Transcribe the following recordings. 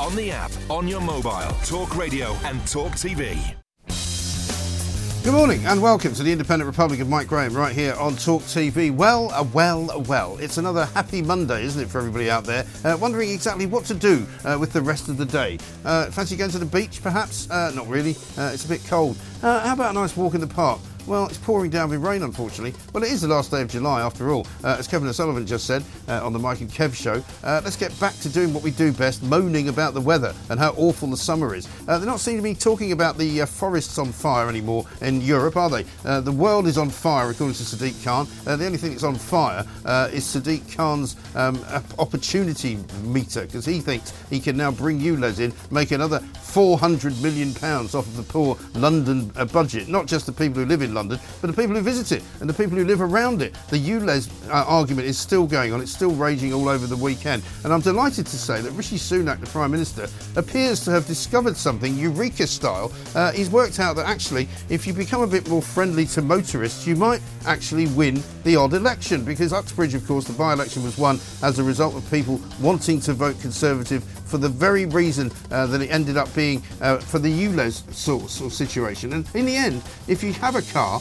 On the app, on your mobile, Talk Radio and Talk TV. Good morning and welcome to the Independent Republic of Mike Graham right here on Talk TV. Well, it's another happy Monday, isn't it, for everybody out there, wondering exactly what to do with the rest of the day. Fancy going to the beach, perhaps? Not really. It's a bit cold. How about a nice walk in the park? Well, it's pouring down with rain, unfortunately. Well, it is the last day of July, after all. As Kevin O'Sullivan just said on the Mike and Kev show, let's get back to doing what we do best, moaning about the weather and how awful the summer is. They're not seem to be talking about the forests on fire anymore in Europe, are they? The world is on fire, according to Sadiq Khan. The only thing that's on fire is Sadiq Khan's opportunity meter, because he thinks he can now bring ULEZ in, make another £400 million off of the poor London budget. Not just the people who live in London, but the people who visit it and the people who live around it. The ULEZ argument is still going on. It's still raging all over the weekend. And I'm delighted to say that Rishi Sunak, the Prime Minister, appears to have discovered something Eureka style. He's worked out that actually, if you become a bit more friendly to motorists, you might actually win the odd election, because Uxbridge, of course, the by-election was won as a result of people wanting to vote Conservative for the very reason that it ended up being for the ULEZ sort of situation. And in the end, if you have a car,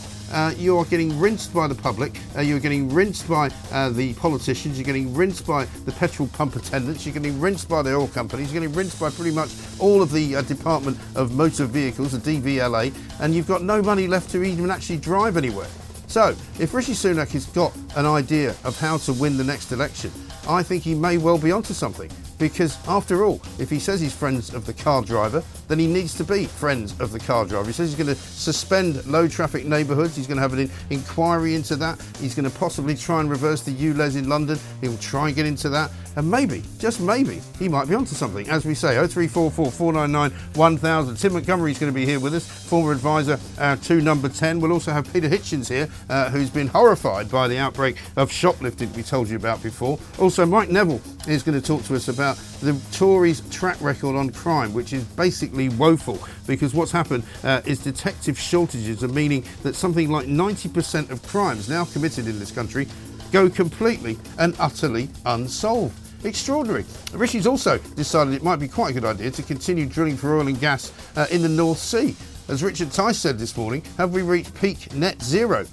you are getting rinsed by the public, you're getting rinsed by the politicians, you're getting rinsed by the petrol pump attendants, you're getting rinsed by the oil companies, you're getting rinsed by pretty much all of the Department of Motor Vehicles, the DVLA, and you've got no money left to even actually drive anywhere. So, if Rishi Sunak has got an idea of how to win the next election, I think he may well be onto something. Because after all, if he says he's friends of the car driver, then he needs to be friends of the car driver. He says he's going to suspend low traffic neighbourhoods, he's going to have an inquiry into that, he's going to possibly try and reverse the ULEZ in London, he'll try and get into that, and maybe, just maybe, he might be onto something. As we say, 0344 499 1000. Tim Montgomerie's going to be here with us, former advisor to number 10. We'll also have Peter Hitchens here, who's been horrified by the outbreak of shoplifting we told you about before. Also, Mike Neville is going to talk to us about the Tories' track record on crime, which is basically woeful, because what's happened is detective shortages are meaning that something like 90% of crimes now committed in this country go completely and utterly unsolved. Extraordinary. Rishi's also decided it might be quite a good idea to continue drilling for oil and gas in the North Sea. As Richard Tice said this morning, have we reached peak net zero?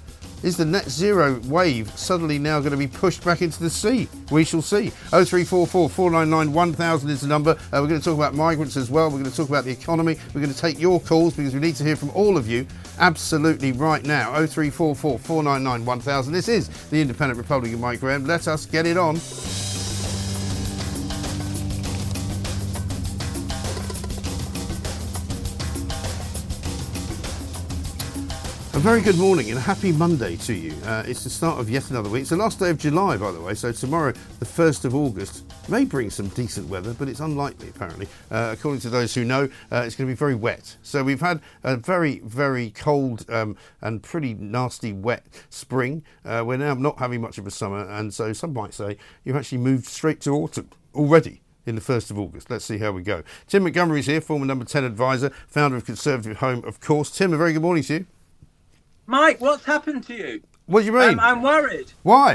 Is the net zero wave suddenly now going to be pushed back into the sea? We shall see. 0344 499 1000 is the number. We're going to talk about migrants as well. We're going to talk about the economy. We're going to take your calls because we need to hear from all of you absolutely right now. 0344 499 1000. This is the Independent Republic of Mike Graham. Let us get it on. A very good morning and a happy Monday to you. It's the start of yet another week. It's the last day of July, by the way, so tomorrow, the 1st of August, may bring some decent weather, but it's unlikely, apparently. According to those who know, it's going to be very wet. So we've had a very, very cold and pretty nasty wet spring. We're now not having much of a summer, and so some might say you've actually moved straight to autumn already. In the 1st of August. Let's see how we go. Tim Montgomerie's here, former number 10 advisor, founder of Conservative Home, of course. Tim, a very good morning to you. Mike, what's happened to you? What do you mean? I'm worried. Why?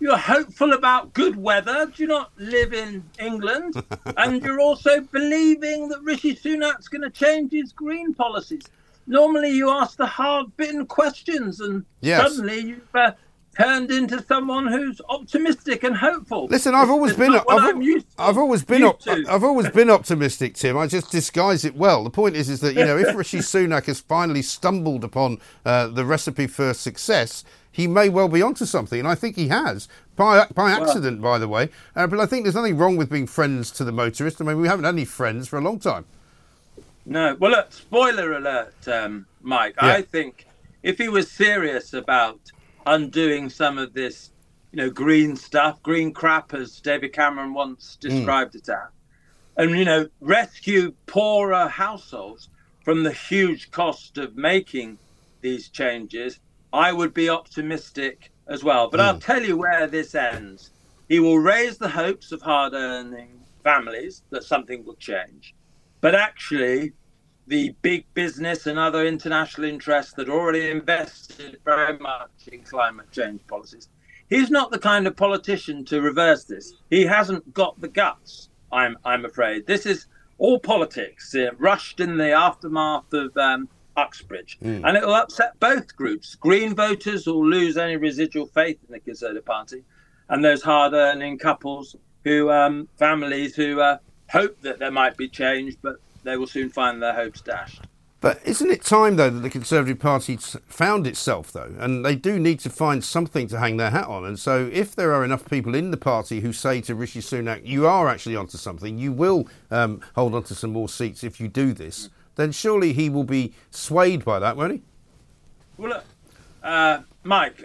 You're hopeful about good weather. Do you not live in England? And you're also believing that Rishi Sunak's going to change his green policies. Normally you ask the hard-bitten questions and suddenly you've turned into someone who's optimistic and hopeful. Listen, I've always been optimistic, Tim. I just disguise it well. The point is that, you know, if Rishi Sunak has finally stumbled upon the recipe for success, he may well be onto something, and I think he has. By accident, by the way. But I think there's nothing wrong with being friends to the motorist. I mean, we haven't had any friends for a long time. No. Well, look, spoiler alert, Mike. Yeah. I think if he was serious about undoing some of this, you know, green stuff, green crap, as David Cameron once described it as, and, you know, rescue poorer households from the huge cost of making these changes, I would be optimistic as well. But I'll tell you where this ends. He will raise the hopes of hard-earning families that something will change. But actually, the big business and other international interests that already invested very much in climate change policies. He's not the kind of politician to reverse this. He hasn't got the guts, I'm afraid. This is all politics, rushed in the aftermath of Uxbridge. And it will upset both groups. Green voters will lose any residual faith in the Conservative Party, and those hard-earning couples who, families who hope that there might be change, but they will soon find their hopes dashed. But isn't it time, though, that the Conservative Party found itself, though? And they do need to find something to hang their hat on. And so if there are enough people in the party who say to Rishi Sunak, you are actually onto something, you will hold on to some more seats if you do this, then surely he will be swayed by that, won't he? Well, look, Mike,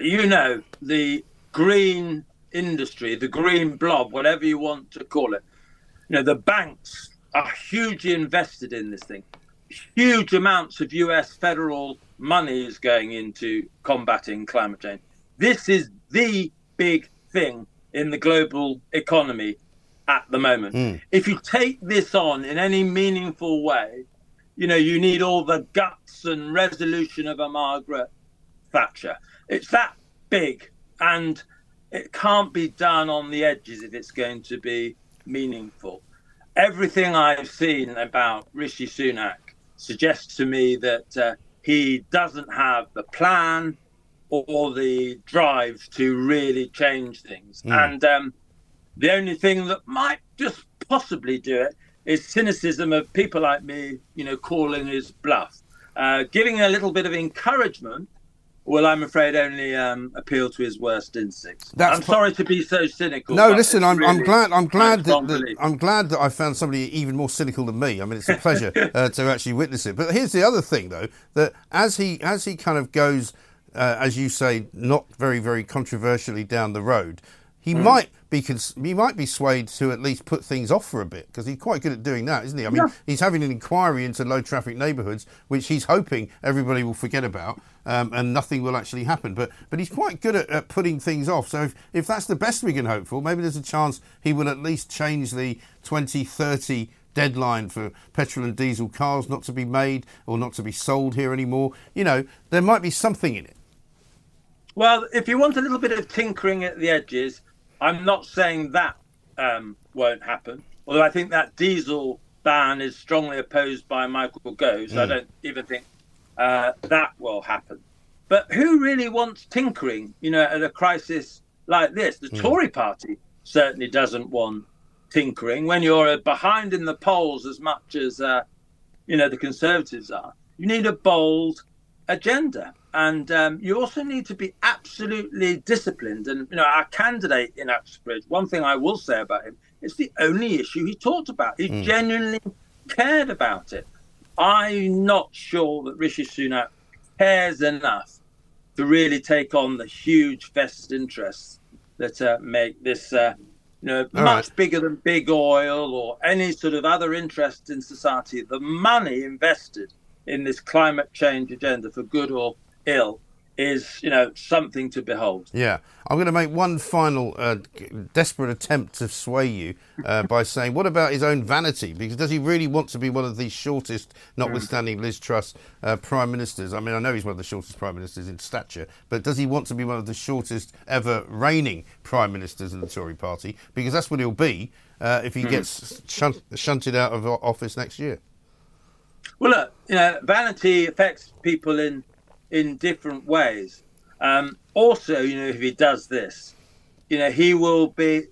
you know, the green industry, the green blob, whatever you want to call it, you know, the banks are hugely invested in this thing. Huge amounts of US federal money is going into combating climate change. This is the big thing in the global economy at the moment. If you take this on in any meaningful way, you know, you need all the guts and resolution of a Margaret Thatcher. It's that big, and it can't be done on the edges if it's going to be meaningful. Everything I've seen about Rishi Sunak suggests to me that he doesn't have the plan or the drive to really change things. And the only thing that might just possibly do it is cynicism of people like me, you know, calling his bluff. Giving a little bit of encouragement will, I'm afraid, only appeal to his worst instincts. I'm sorry to be so cynical. No, listen, I'm glad that I found somebody even more cynical than me. I mean, it's a pleasure to actually witness it. But here's the other thing, though, that as he kind of goes, as you say, not very, very controversially down the road, he might be swayed to at least put things off for a bit, because he's quite good at doing that, isn't he? I mean, he's having an inquiry into low-traffic neighbourhoods, which he's hoping everybody will forget about, and nothing will actually happen. But he's quite good at putting things off. So if that's the best we can hope for, maybe there's a chance he will at least change the 2030 deadline for petrol and diesel cars not to be made or not to be sold here anymore. You know, there might be something in it. Well, if you want a little bit of tinkering at the edges, I'm not saying that won't happen, although I think that diesel ban is strongly opposed by Michael Gove, so I don't even think that will happen. But who really wants tinkering, you know, at a crisis like this? The Tory party certainly doesn't want tinkering. When you're behind in the polls as much as, you know, the Conservatives are, you need a bold agenda. And you also need to be absolutely disciplined. And, you know, our candidate in Uxbridge, one thing I will say about him, it's the only issue he talked about. He genuinely cared about it. I'm not sure that Rishi Sunak cares enough to really take on the huge vested interests that make this, you know, much bigger than big oil or any sort of other interest in society. The money invested in this climate change agenda, for good or ill, is, you know, something to behold. Yeah. I'm going to make one final desperate attempt to sway you by saying, what about his own vanity? Because does he really want to be one of the shortest, notwithstanding Liz Truss, prime ministers? I mean, I know he's one of the shortest prime ministers in stature, but does he want to be one of the shortest ever reigning prime ministers in the Tory party? Because that's what he'll be if he gets shunted out of office next year. Well, look, you know, vanity affects people in different ways. Also, you know, if he does this, you know, he will be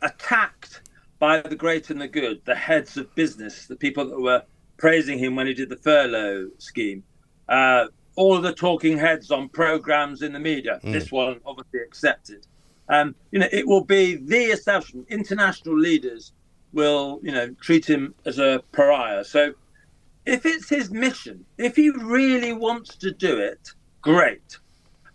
attacked by the great and the good, the heads of business, the people that were praising him when he did the furlough scheme, all of the talking heads on programmes in the media, this one obviously accepted. You know, it will be the establishment. International leaders will, you know, treat him as a pariah. So if it's his mission, if he really wants to do it, great.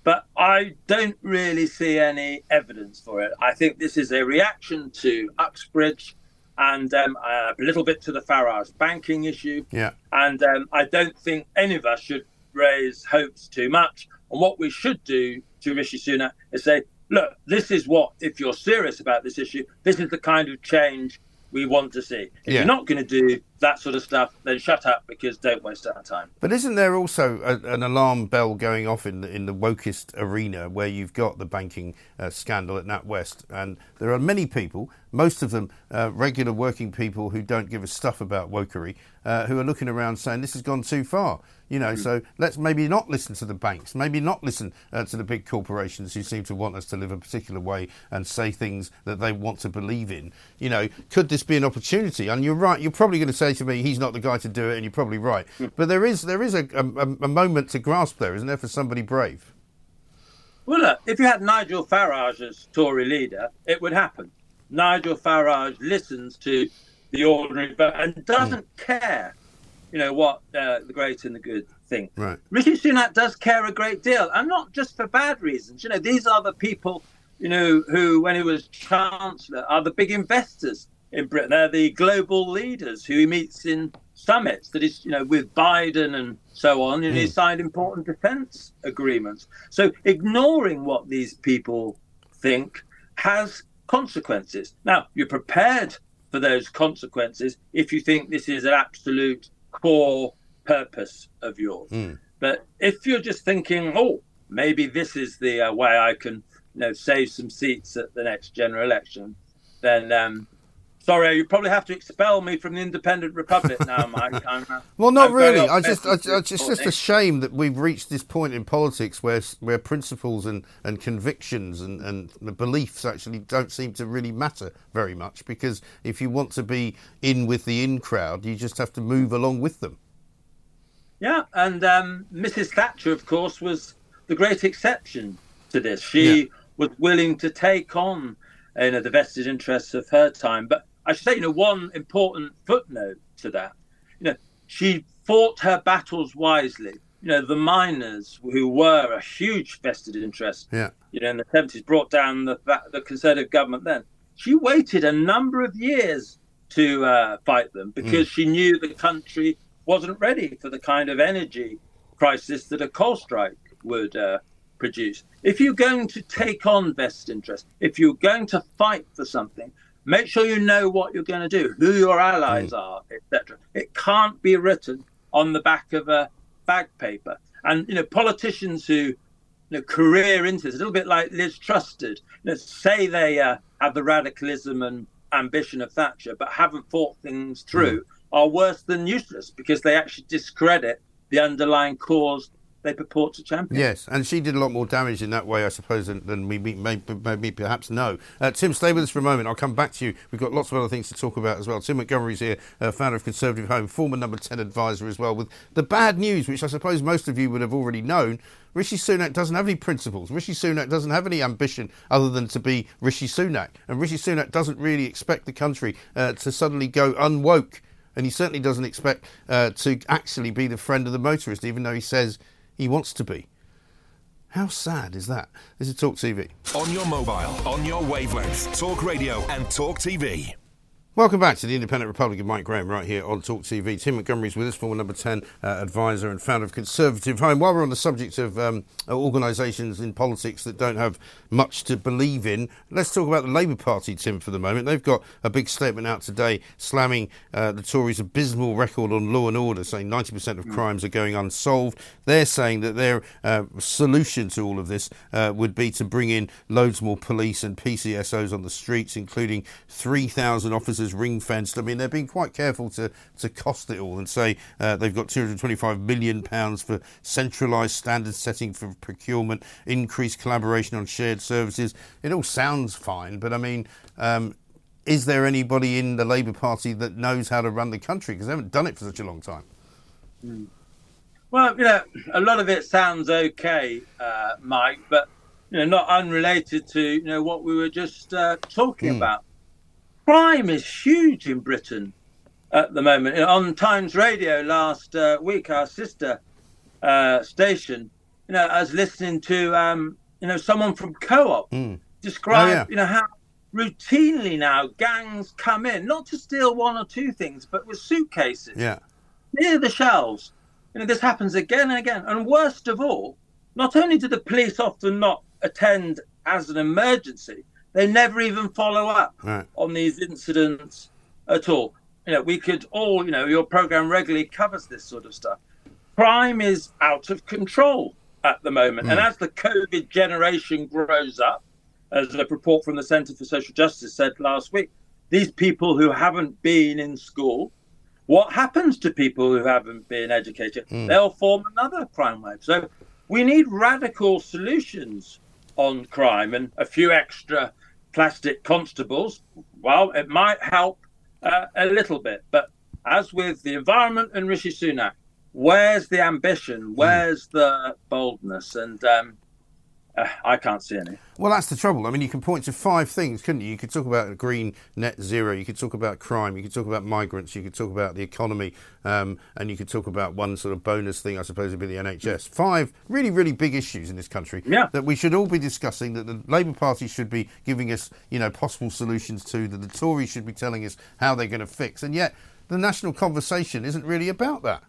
But I don't really see any evidence for it. I think this is a reaction to Uxbridge and a little bit to the Farage banking issue. Yeah. And I don't think any of us should raise hopes too much. And what we should do to Rishi Sunak is say, look, this is what, if you're serious about this issue, this is the kind of change we want to see. If you're not going to do that sort of stuff, then shut up, because don't waste our time. But isn't there also an alarm bell going off in the wokest arena, where you've got the banking scandal at NatWest, and there are many people, most of them regular working people who don't give a stuff about wokery, who are looking around saying this has gone too far, you know, so let's maybe not listen to the banks, maybe not listen to the big corporations who seem to want us to live a particular way and say things that they want to believe in. You know, could this be an opportunity? And you're right, you're probably going to say to me, he's not the guy to do it, and you're probably right. But there is a moment to grasp there, isn't there, for somebody brave? Well, look, if you had Nigel Farage as Tory leader, it would happen. Nigel Farage listens to the ordinary voter and doesn't care, you know, what the great and the good think. Right. Rishi Sunak does care a great deal, and not just for bad reasons. You know, these are the people, you know, who, when he was Chancellor, are the big investors in Britain. They're the global leaders who he meets in summits, that is, you know, with Biden and so on, and he signed important defence agreements. So ignoring what these people think has consequences. Now, you're prepared for those consequences if you think this is an absolute core purpose of yours. But if you're just thinking, oh, maybe this is the way I can, you know, save some seats at the next general election, then sorry, you probably have to expel me from the Independent Republic now, Mike. Well, not really. It's just a shame that we've reached this point in politics where principles and convictions and beliefs actually don't seem to really matter very much, because if you want to be in with the in crowd, you just have to move along with them. Yeah, and Mrs. Thatcher, of course, was the great exception to this. She was willing to take on, you know, the vested interests of her time. But I should say, you know, one important footnote to that, you know, she fought her battles wisely. You know, the miners, who were a huge vested interest, you know, in the 70s, brought down the Conservative government then. She waited a number of years to fight them, because she knew the country wasn't ready for the kind of energy crisis that a coal strike would produce. If you're going to take on vested interest, if you're going to fight for something, make sure you know what you're going to do, who your allies are, etc. It can't be written on the back of a bag paper. And, you know, politicians who, you know, career into this, a little bit like Liz Truss did, you know, say they have the radicalism and ambition of Thatcher, but haven't thought things through, are worse than useless, because they actually discredit the underlying cause they purport to champion. Yes, and she did a lot more damage in that way, I suppose, than we may perhaps know. Tim, stay with us for a moment. I'll come back to you. We've got lots of other things to talk about as well. Tim Montgomerie's here, founder of Conservative Home, former number 10 advisor as well, with the bad news, which I suppose most of you would have already known. Rishi Sunak doesn't have any principles. Rishi Sunak doesn't have any ambition other than to be Rishi Sunak. And Rishi Sunak doesn't really expect the country to suddenly go unwoke. And he certainly doesn't expect to actually be the friend of the motorist, even though he says he wants to be. How sad is that? This is Talk TV. On your mobile, on your wavelength, Talk Radio and Talk TV. Welcome back to the Independent Republic of Mike Graham right here on Talk TV. Tim Montgomerie's with us, former number 10 advisor and founder of Conservative Home. While we're on the subject of organisations in politics that don't have much to believe in, let's talk about the Labour Party, Tim, for the moment. They've got a big statement out today slamming the Tories' abysmal record on law and order, saying 90% of crimes are going unsolved. They're saying that their solution to all of this would be to bring in loads more police and PCSOs on the streets, including 3,000 officers ring-fenced. I mean, they've been quite careful to cost it all and say they've got £225 million for centralised standard setting for procurement, increased collaboration on shared services. It all sounds fine, but I mean, is there anybody in the Labour Party that knows how to run the country? Because they haven't done it for such a long time. Well, you know, a lot of it sounds okay, Mike, but, you know, not unrelated to, you know, what we were just talking about. Crime is huge in Britain at the moment. You know, on Times Radio last week, our sister station, you know, I was listening to, you know, someone from Co-op describe, you know, how routinely now gangs come in, not to steal one or two things, but with suitcases near the shelves. You know, this happens again and again. And worst of all, not only do the police often not attend as an emergency, they never even follow up on these incidents at all. You know, we could all, you know, your program regularly covers this sort of stuff. Crime is out of control at the moment. Mm. And as the COVID generation grows up, as the report from the Centre for Social Justice said last week, these people who haven't been in school, what happens to people who haven't been educated? Mm. They'll form another crime wave. So we need radical solutions on crime, and a few extra plastic constables, well, it might help a little bit. But as with the environment and Rishi Sunak, where's the ambition? Where's the boldness? And I can't see any. Well, that's the trouble. I mean, you can point to five things, couldn't you? You could talk about green net zero. You could talk about crime. You could talk about migrants. You could talk about the economy. And you could talk about one sort of bonus thing, I suppose, would be the NHS. Five really, really big issues in this country that we should all be discussing, that the Labour Party should be giving us, you know, possible solutions to, that the Tories should be telling us how they're going to fix. And yet the national conversation isn't really about that.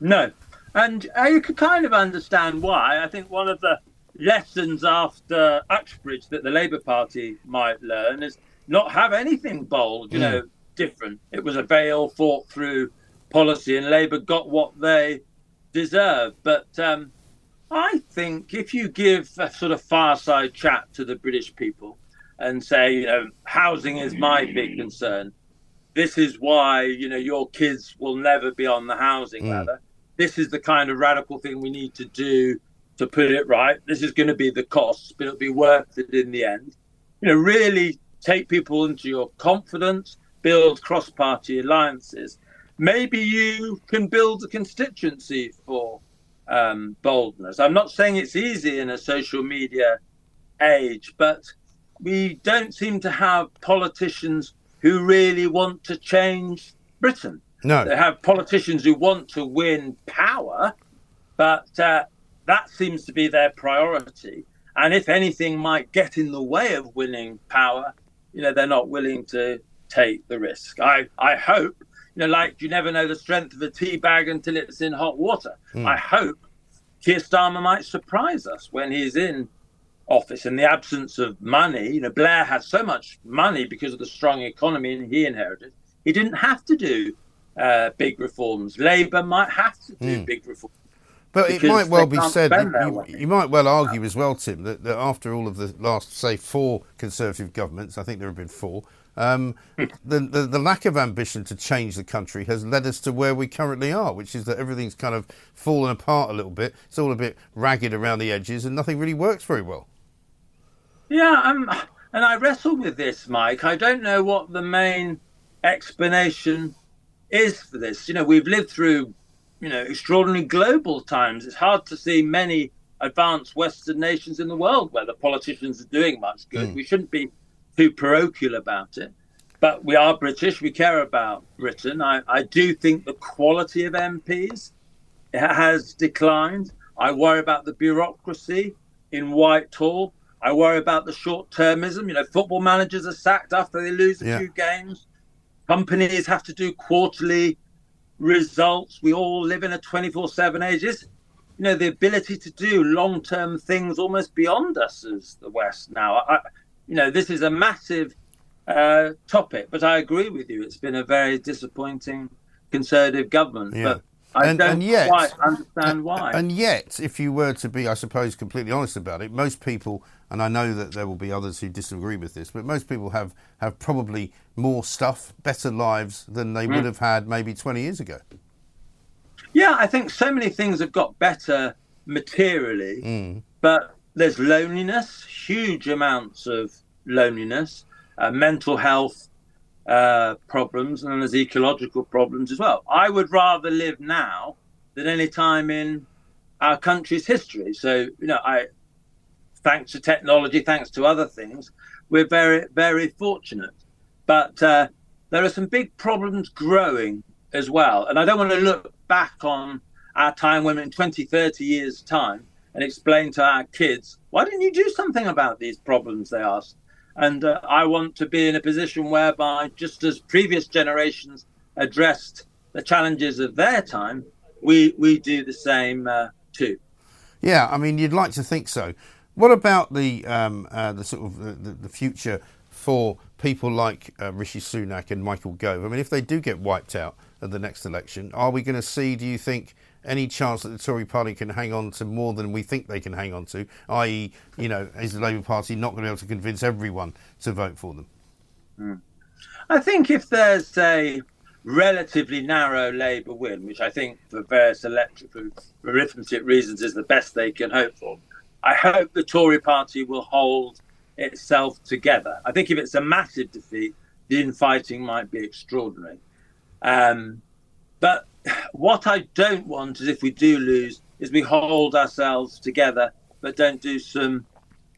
No. And you can kind of understand why. I think one of the lessons after Uxbridge that the Labour Party might learn is not have anything bold, you know, different. It was a very ill-thought-through policy and Labour got what they deserved. But I think if you give a sort of fireside chat to the British people and say, you know, housing is my big concern, this is why, you know, your kids will never be on the housing ladder, this is the kind of radical thing we need to do to put it right, this is going to be the cost, but it'll be worth it in the end. You know, really take people into your confidence, build cross-party alliances. Maybe you can build a constituency for boldness. I'm not saying it's easy in a social media age, but we don't seem to have politicians who really want to change Britain. No. They have politicians who want to win power, but that seems to be their priority. And if anything might get in the way of winning power, you know, they're not willing to take the risk. I hope, you know, like you never know the strength of a tea bag until it's in hot water. I hope Keir Starmer might surprise us when he's in office in the absence of money. You know, Blair had so much money because of the strong economy he inherited. He didn't have to do big reforms. Labour might have to do big reforms. But because it might well be said, you might well argue as well, Tim, that after all of the last, say, four Conservative governments, I think there have been four, the lack of ambition to change the country has led us to where we currently are, which is that everything's kind of fallen apart a little bit. It's all a bit ragged around the edges and nothing really works very well. Yeah, and I wrestle with this, Mike. I don't know what the main explanation is for this. You know, we've lived through, you know, extraordinary global times. It's hard to see many advanced Western nations in the world where the politicians are doing much good. We shouldn't be too parochial about it. But we are British. We care about Britain. I do think the quality of MPs has declined. I worry about the bureaucracy in Whitehall. I worry about the short-termism. You know, football managers are sacked after they lose a few games. Companies have to do quarterly results. We all live in a 24/7 age. You know, the ability to do long-term things almost beyond us as the West now. You know, this is a massive topic, but I agree with you. It's been a very disappointing Conservative government, but I don't quite understand why. And yet, if you were to be, I suppose, completely honest about it, most people, and I know that there will be others who disagree with this, but most people have probably more stuff, better lives than they would have had maybe 20 years ago. Yeah, I think so many things have got better materially, but there's loneliness, huge amounts of loneliness, mental health problems, and there's ecological problems as well. I would rather live now than any time in our country's history. So, you know, thanks to technology, thanks to other things, we're very, very fortunate. But there are some big problems growing as well. And I don't want to look back on our time when in 20, 30 years' time and explain to our kids, why didn't you do something about these problems, they asked. And I want to be in a position whereby, just as previous generations addressed the challenges of their time, we do the same too. Yeah, I mean, you'd like to think so. What about the future for people like Rishi Sunak and Michael Gove, I mean, if they do get wiped out at the next election, are we going to see, do you think, any chance that the Tory party can hang on to more than we think they can hang on to, i.e., you know, is the Labour Party not going to be able to convince everyone to vote for them? Mm. I think if there's a relatively narrow Labour win, which I think for various arithmetic reasons is the best they can hope for, I hope the Tory party will hold itself together. I think if it's a massive defeat, the infighting might be extraordinary. But what I don't want is, if we do lose, is we hold ourselves together but don't do some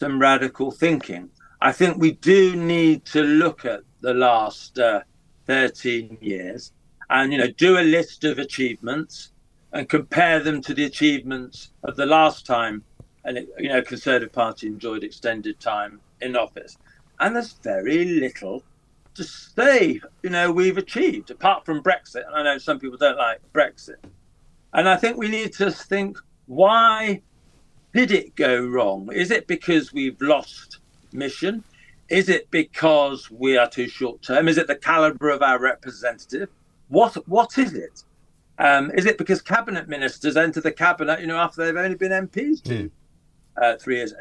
radical thinking. I think we do need to look at the last 13 years and, you know, do a list of achievements and compare them to the achievements of the last time, and, you know, Conservative Party enjoyed extended time in office. And there's very little to say, you know, we've achieved, apart from Brexit. And I know some people don't like Brexit. And I think we need to think, why did it go wrong? Is it because we've lost mission? Is it because we are too short term? Is it the calibre of our representative? What is it? Is it because cabinet ministers enter the cabinet, you know, after they've only been MPs 3 years?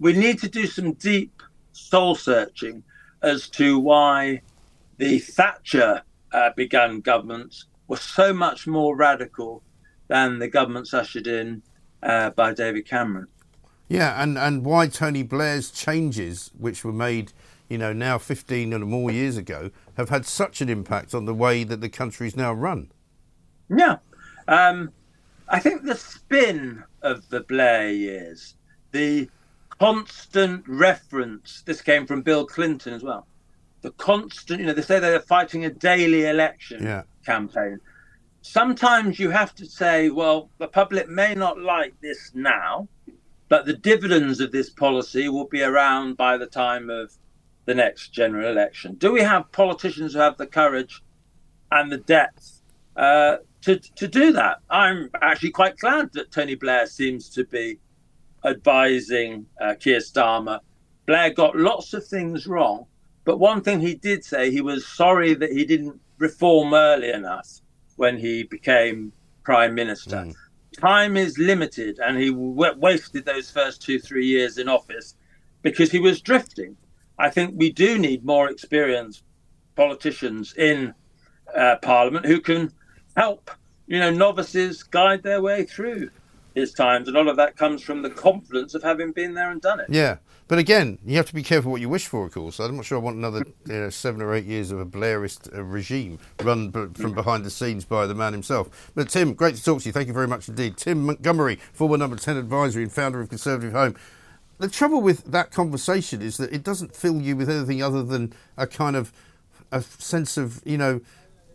We need to do some deep soul searching as to why the Thatcher begun governments were so much more radical than the governments ushered in by David Cameron. Yeah, and why Tony Blair's changes, which were made, you know, now 15 and more years ago, have had such an impact on the way that the country's now run. Yeah. I think the spin of the Blair years, the constant reference, this came from Bill Clinton as well, the constant, you know, they say they're fighting a daily election campaign. Sometimes you have to say, well, the public may not like this now, but the dividends of this policy will be around by the time of the next general election. Do we have politicians who have the courage and the depth to do that? I'm actually quite glad that Tony Blair seems to be advising Keir Starmer. Blair got lots of things wrong, but one thing he did say, he was sorry that he didn't reform early enough when he became Prime Minister. Mm. Time is limited, and he wasted those first 2-3 years in office because he was drifting. I think we do need more experienced politicians in Parliament who can help, you know, novices guide their way through these times. A lot of that comes from the confidence of having been there and done it. Yeah, but again, you have to be careful what you wish for, of course. I'm not sure I want another 7 or 8 years of a Blairist regime run from behind the scenes by the man himself. But Tim, great to talk to you. Thank you very much indeed. Tim Montgomerie, former number 10 advisory and founder of Conservative Home. The trouble with that conversation is that it doesn't fill you with anything other than a kind of a sense of, you know,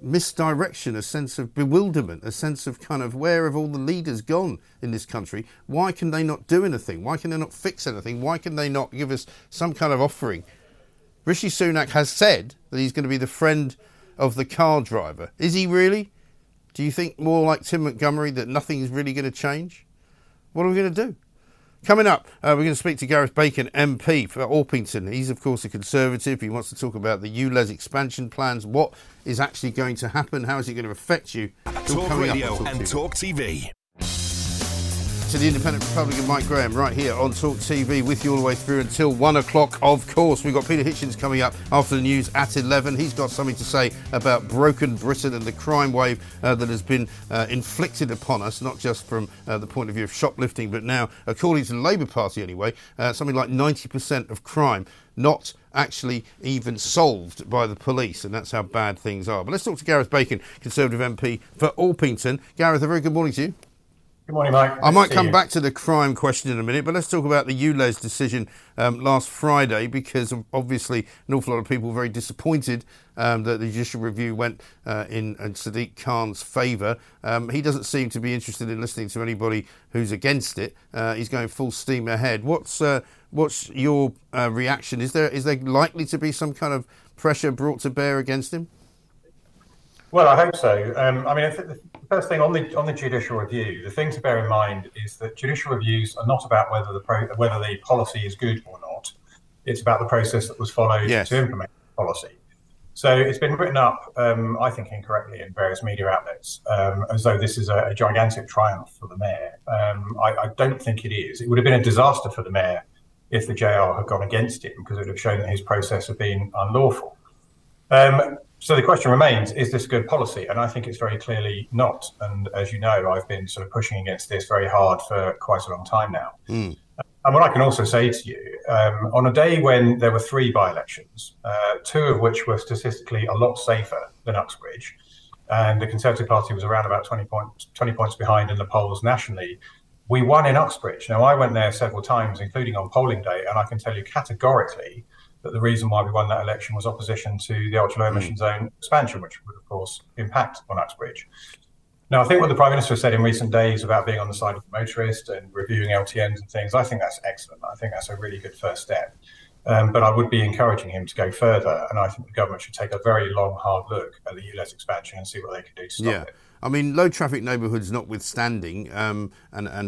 misdirection, a sense of bewilderment, a sense of kind of where have all the leaders gone in this country? Why can they not do anything? Why can they not fix anything? Why can they not give us some kind of offering? Rishi Sunak has said that he's going to be the friend of the car driver. Is he really? Do you think, more like Tim Montgomerie, that nothing is really going to change? What are we going to do? Coming up, we're going to speak to Gareth Bacon, MP for Orpington. He's, of course, a Conservative. He wants to talk about the ULEZ expansion plans, what is actually going to happen, how is it going to affect you. Talk Radio and Talk TV. To the Independent Republican, Mike Graham, right here on Talk TV with you all the way through until 1 o'clock, of course. We've got Peter Hitchens coming up after the news at 11. He's got something to say about broken Britain and the crime wave that has been inflicted upon us, not just from the point of view of shoplifting, but now, according to the Labour Party anyway, something like 90% of crime not actually even solved by the police, and that's how bad things are. But let's talk to Gareth Bacon, Conservative MP for Orpington. Gareth, a very good morning to you. Good morning, Mike. I might come back to the crime question in a minute, but let's talk about the ULEZ decision last Friday, because obviously an awful lot of people were very disappointed that the judicial review went in Sadiq Khan's favour. He doesn't seem to be interested in listening to anybody who's against it. He's going full steam ahead. What's your reaction? Is there likely to be some kind of pressure brought to bear against him? Well, I hope so. I mean, I think the first thing on the judicial review, the thing to bear in mind is that judicial reviews are not about whether the policy is good or not. It's about the process that was followed to implement. policy. So it's been written up, I think incorrectly, in various media outlets, as though this is a gigantic triumph for the mayor. I don't think it is. It would have been a disaster for the mayor if the JL had gone against him, because it would have shown that his process had been unlawful. So the question remains, is this good policy? And I think it's very clearly not. And as you know, I've been sort of pushing against this very hard for quite a long time now. Mm. And what I can also say to you, on a day when there were three by-elections, two of which were statistically a lot safer than Uxbridge, and the Conservative Party was around about 20 points behind in the polls nationally, we won in Uxbridge. Now, I went there several times, including on polling day, and I can tell you categorically that the reason why we won that election was opposition to the ultra-low emission zone expansion, which would, of course, impact on Uxbridge. Now, I think what the Prime Minister said in recent days about being on the side of the motorist and reviewing LTMs and things, I think that's excellent. I think that's a really good first step. But I would be encouraging him to go further. And I think the government should take a very long, hard look at the ULEZ expansion and see what they can do to stop it. I mean, low traffic neighbourhoods notwithstanding, and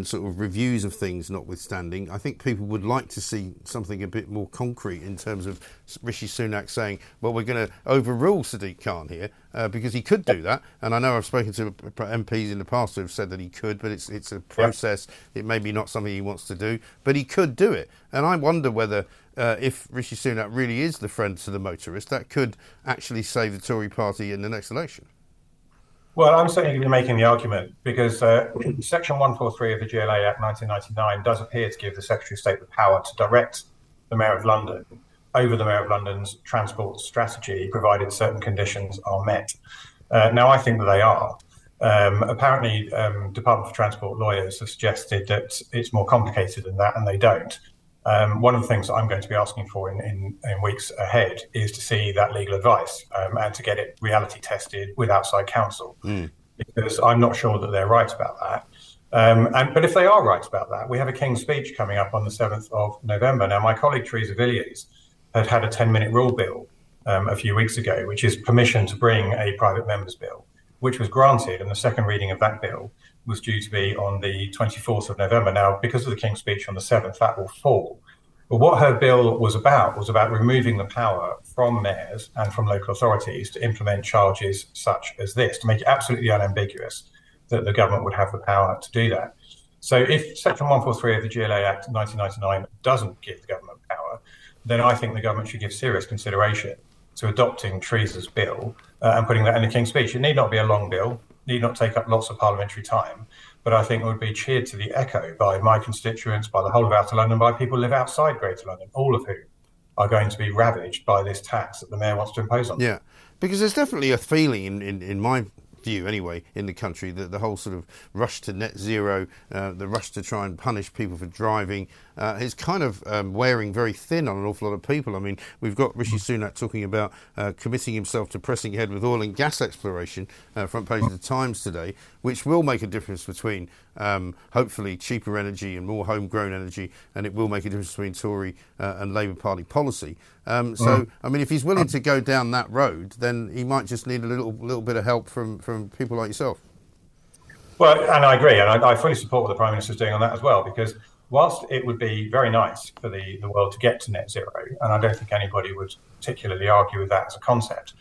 sort of reviews of things notwithstanding, I think people would like to see something a bit more concrete in terms of Rishi Sunak saying, well, we're going to overrule Sadiq Khan here, because he could do that. And I know I've spoken to MPs in the past who have said that he could, but it's a process. Yeah. It may be not something he wants to do, but he could do it. And I wonder whether if Rishi Sunak really is the friend to the motorist, that could actually save the Tory party in the next election. Well, I'm certainly going to be making the argument, because Section 143 of the GLA Act 1999 does appear to give the Secretary of State the power to direct the Mayor of London over the Mayor of London's transport strategy, provided certain conditions are met. Now, I think that they are. Apparently, Department for Transport lawyers have suggested that it's more complicated than that, and they don't. One of the things that I'm going to be asking for in weeks ahead is to see that legal advice, and to get it reality tested with outside counsel, because I'm not sure that they're right about that. But if they are right about that, we have a King's speech coming up on the 7th of November. Now, my colleague Theresa Villiers had a 10-minute rule bill a few weeks ago, which is permission to bring a private member's bill, which was granted, and the second reading of that bill was due to be on the 24th of November. Now, because of the King's speech on the 7th, that will fall. But what her bill was about removing the power from mayors and from local authorities to implement charges such as this, to make it absolutely unambiguous that the government would have the power to do that. So if Section 143 of the GLA Act 1999 doesn't give the government power, then I think the government should give serious consideration to adopting Theresa's bill and putting that in the King's speech. It need not be a long bill, need not take up lots of parliamentary time, but I think it would be cheered to the echo by my constituents, by the whole of Outer London, by people who live outside Greater London, all of whom are going to be ravaged by this tax that the mayor wants to impose on them. Yeah, because there's definitely a feeling, in my view anyway, in the country, that the whole sort of rush to net zero, the rush to try and punish people for driving, is kind of wearing very thin on an awful lot of people. I mean, we've got Rishi Sunak talking about committing himself to pressing ahead with oil and gas exploration, front page of the Times today, which will make a difference between hopefully cheaper energy and more homegrown energy, and it will make a difference between Tory and Labour Party policy. So, I mean, if he's willing to go down that road, then he might just need a little bit of help from people like yourself. Well, and I agree, and I fully support what the Prime Minister's doing on that as well, because whilst it would be very nice for the world to get to net zero, and I don't think anybody would particularly argue with that as a concept,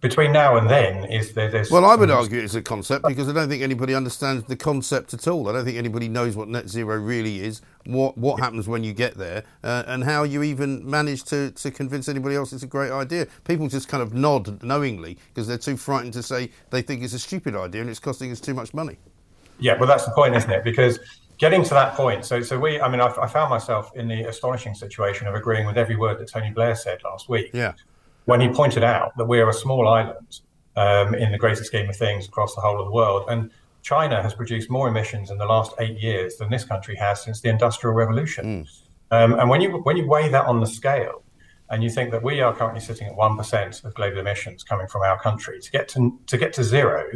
between now and then is there's... Well, I would argue it's a concept, because I don't think anybody understands the concept at all. I don't think anybody knows what net zero really is, what happens when you get there, and how you even manage to convince anybody else it's a great idea. People just kind of nod knowingly because they're too frightened to say they think it's a stupid idea and it's costing us too much money. Yeah, well, that's the point, isn't it? Because getting to that point, I found myself in the astonishing situation of agreeing with every word that Tony Blair said last week. Yeah. When he pointed out that we are a small island in the greater scheme of things across the whole of the world, and China has produced more emissions in the last 8 years than this country has since the Industrial Revolution. And when you weigh that on the scale, and you think that we are currently sitting at 1% of global emissions coming from our country, to get to zero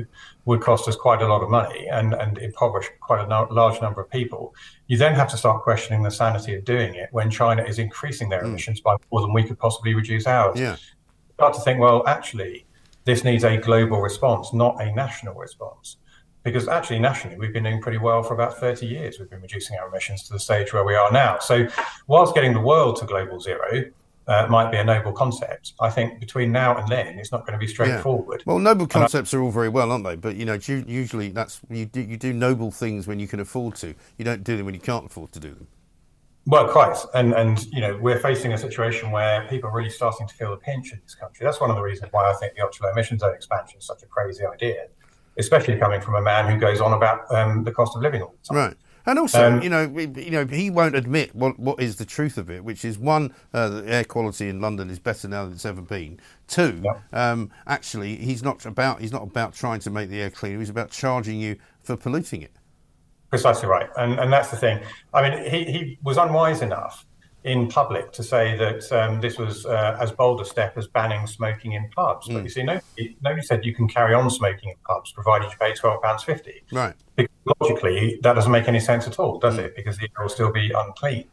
would cost us quite a lot of money and impoverish quite a large number of people. You then have to start questioning the sanity of doing it when China is increasing their emissions by more than we could possibly reduce ours. Yeah. Start to think, well, actually, this needs a global response, not a national response. Because actually, nationally, we've been doing pretty well for about 30 years. We've been reducing our emissions to the stage where we are now. So whilst getting the world to global zero might be a noble concept. I think between now and then, it's not going to be straightforward. Yeah. Well, noble concepts are all very well, aren't they? But you know, usually that's you do noble things when you can afford to. You don't do them when you can't afford to do them. Well, quite. And you know, we're facing a situation where people are really starting to feel the pinch in this country. That's one of the reasons why I think the ultra-low emission zone expansion is such a crazy idea, especially coming from a man who goes on about the cost of living all the time. Right. And also, you know, he won't admit what is the truth of it, which is one, the air quality in London is better now than it's ever been. Two, actually, he's not about trying to make the air cleaner. He's about charging you for polluting it. Precisely right, and that's the thing. I mean, he was unwise enough in public to say that this was as bold a step as banning smoking in pubs. But you see, nobody said you can carry on smoking in pubs provided you pay £12.50. Right. Because logically, that doesn't make any sense at all, does it? Because the air will still be unclean.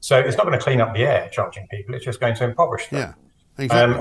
So it's not going to clean up the air, charging people. It's just going to impoverish them. Yeah, exactly.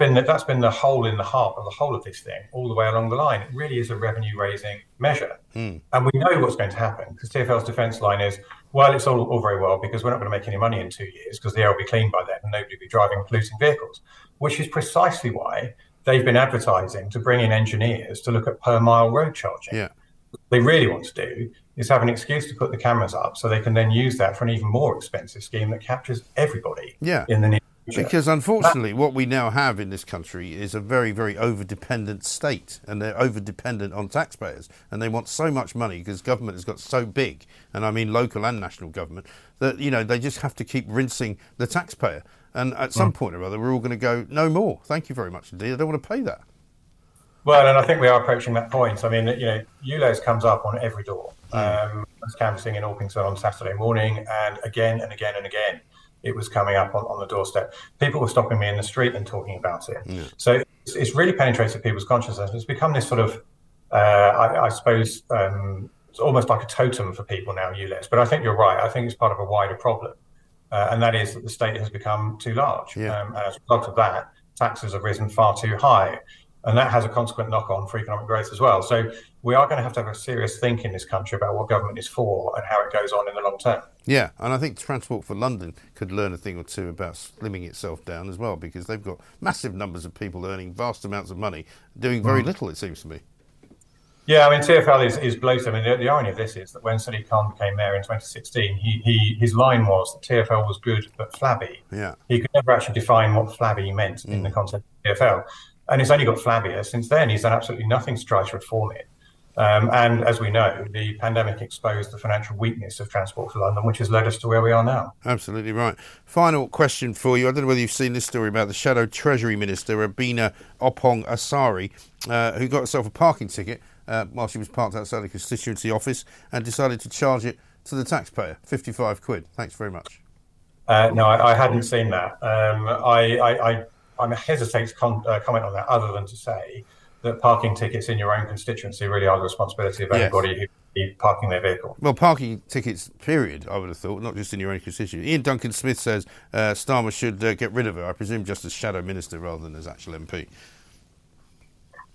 And that's been the hole in the heart of the whole of this thing all the way along the line. It really is a revenue-raising measure. And we know what's going to happen because TfL's defence line is, well, it's all very well because we're not going to make any money in 2 years because the air will be clean by then and nobody will be driving polluting vehicles, which is precisely why they've been advertising to bring in engineers to look at per-mile road charging. Yeah. What they really want to do is have an excuse to put the cameras up so they can then use that for an even more expensive scheme that captures everybody in the near future. Because unfortunately, what we now have in this country is a very, very over-dependent state, and they're over-dependent on taxpayers, and they want so much money because government has got so big, and I mean local and national government, that you know they just have to keep rinsing the taxpayer. And at some point or other, we're all going to go, no more, thank you very much indeed, I don't want to pay that. Well, and I think we are approaching that point. I mean, you know, ULEZ comes up on every door. I was canvassing in Orpington on Saturday morning, and again and again and again, it was coming up on the doorstep. People were stopping me in the street and talking about it. So it's really penetrated people's consciousness. It's become this sort of, I suppose, it's almost like a totem for people now, ULEZ. But I think you're right. I think it's part of a wider problem, and that is that the state has become too large. And as a result of that, taxes have risen far too high. And that has a consequent knock-on for economic growth as well. So we are going to have a serious think in this country about what government is for and how it goes on in the long term. Yeah, and I think Transport for London could learn a thing or two about slimming itself down as well, because they've got massive numbers of people earning vast amounts of money, doing very little, it seems to me. Yeah, I mean, TfL is bloated. I mean, the irony of this is that when Sadiq Khan became mayor in 2016, his line was that TfL was good but flabby. Yeah. He could never actually define what flabby meant in the concept of TfL. And it's only got flabbier since then. He's done absolutely nothing to try to reform it. And as we know, the pandemic exposed the financial weakness of Transport for London, which has led us to where we are now. Absolutely right. Final question for you. I don't know whether you've seen this story about the shadow Treasury Minister, Rabina Oppong-Asari, who got herself a parking ticket while she was parked outside the constituency office and decided to charge it to the taxpayer, 55 quid. Thanks very much. No, I hadn't seen that. I hesitate to comment on that other than to say that parking tickets in your own constituency really are the responsibility of anybody who is parking their vehicle. Well, parking tickets, period, I would have thought, not just in your own constituency. Ian Duncan-Smith says Starmer should get rid of her, I presume just as shadow minister rather than as actual MP.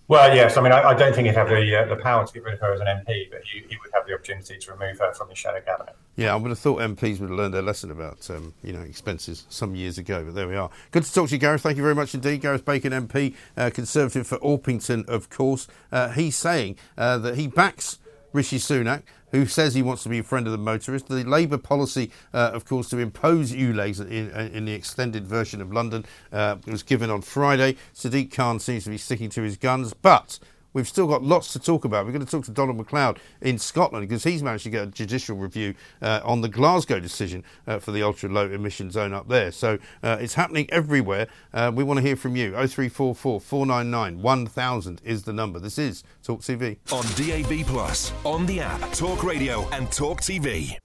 Well, yes, I mean, I don't think he'd have the power to get rid of her as an MP, but he would have the opportunity to remove her from the shadow cabinet. Yeah, I would have thought MPs would have learned their lesson about, expenses some years ago, but there we are. Good to talk to you, Gareth. Thank you very much indeed. Gareth Bacon, MP, Conservative for Orpington, of course. He's saying that he backs Rishi Sunak, who says he wants to be a friend of the motorist. The Labour policy, of course, to impose ULEZ in the extended version of London was given on Friday. Sadiq Khan seems to be sticking to his guns, but we've still got lots to talk about. We're going to talk to Donald MacLeod in Scotland because he's managed to get a judicial review on the Glasgow decision for the ultra-low emission zone up there. So it's happening everywhere. We want to hear from you. 0344 499 1000 is the number. This is Talk TV. On DAB+, on the app, Talk Radio and Talk TV.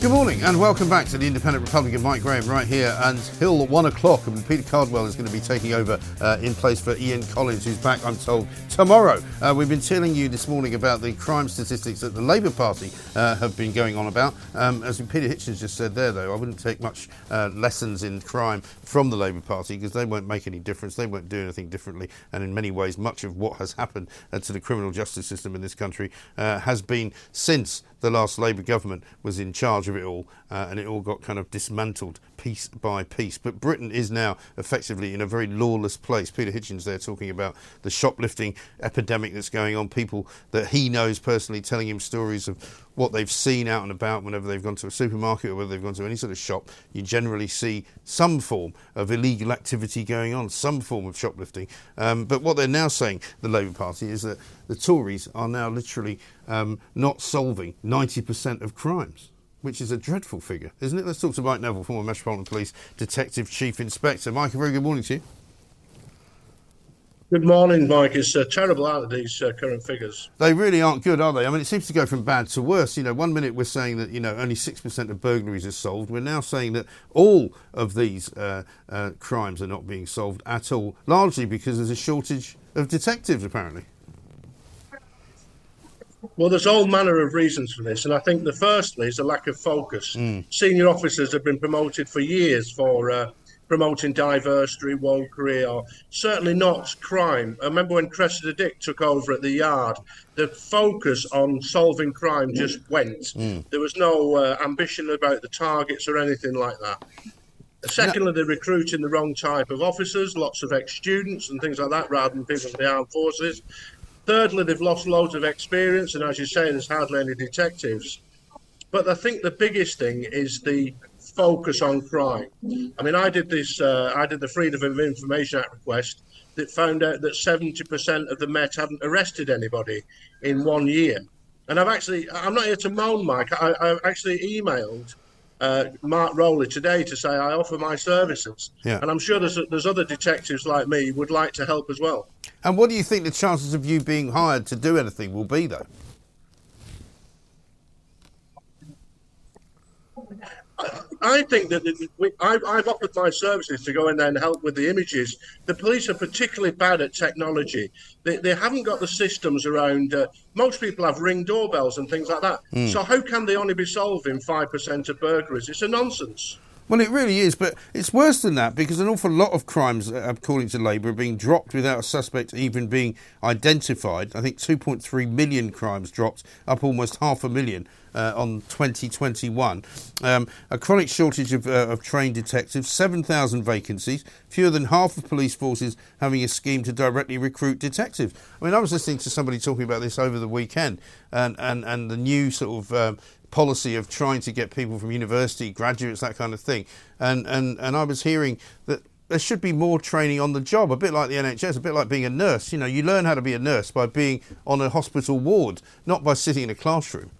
Good morning and welcome back to the Independent Republic of Mike Graham right here until 1 o'clock. And Peter Cardwell is going to be taking over in place for Ian Collins, who's back, I'm told, tomorrow. We've been telling you this morning about the crime statistics that the Labour Party have been going on about. As Peter Hitchens just said there, though, I wouldn't take much lessons in crime from the Labour Party because they won't make any difference. They won't do anything differently. And in many ways, much of what has happened to the criminal justice system in this country has been since the last Labour government was in charge of of it all, and it all got kind of dismantled piece by piece. But Britain is now effectively in a very lawless place. Peter Hitchens there talking about the shoplifting epidemic that's going on, people that he knows personally telling him stories of what they've seen out and about whenever they've gone to a supermarket or whether they've gone to any sort of shop. You generally see some form of illegal activity going on, some form of shoplifting. But what they're now saying, the Labour Party, is that the Tories are now literally not solving 90% of crimes, which is a dreadful figure, isn't it? Let's talk to Mike Neville, former Metropolitan Police Detective Chief Inspector. Mike, a very good morning to you. Good morning, Mike. It's terrible, aren't these current figures? They really aren't good, are they? I mean, it seems to go from bad to worse. You know, one minute we're saying that, you know, only 6% of burglaries are solved. We're now saying that all of these crimes are not being solved at all, largely because there's a shortage of detectives, apparently. Well, there's all manner of reasons for this, and I think the firstly is the lack of focus. Senior officers have been promoted for years for promoting diversity, one career, or certainly not crime. I remember when Cressida Dick took over at the Yard, the focus on solving crime just went. There was no ambition about the targets or anything like that. Secondly, they're recruiting the wrong type of officers, lots of ex-students and things like that, rather than people from the armed forces. Thirdly, they've lost loads of experience, and as you say, there's hardly any detectives. But I think the biggest thing is the focus on crime. I mean, I did the Freedom of Information Act request that found out that 70% of the Met hadn't arrested anybody in 1 year. And I'm not here to moan, Mike. I've actually emailed Mark Rowley today to say I offer my services. Yeah. And I'm sure there's other detectives like me who would like to help as well. And what do you think the chances of you being hired to do anything will be, though? I think that I've offered my services to go in there and help with the images. The police are particularly bad at technology. They haven't got the systems around. Most people have Ring doorbells and things like that. So how can they only be solving 5% of burglaries? It's a nonsense. Well, it really is, but it's worse than that, because an awful lot of crimes, according to Labour, are being dropped without a suspect even being identified. I think 2.3 million crimes dropped, up almost 500,000 on 2021. A chronic shortage of trained detectives, 7,000 vacancies, fewer than half of police forces having a scheme to directly recruit detectives. I mean, I was listening to somebody talking about this over the weekend, and the new sort of policy of trying to get people from university, graduates, that kind of thing. And I was hearing that there should be more training on the job, a bit like the NHS, a bit like being a nurse. You know, you learn how to be a nurse by being on a hospital ward, not by sitting in a classroom.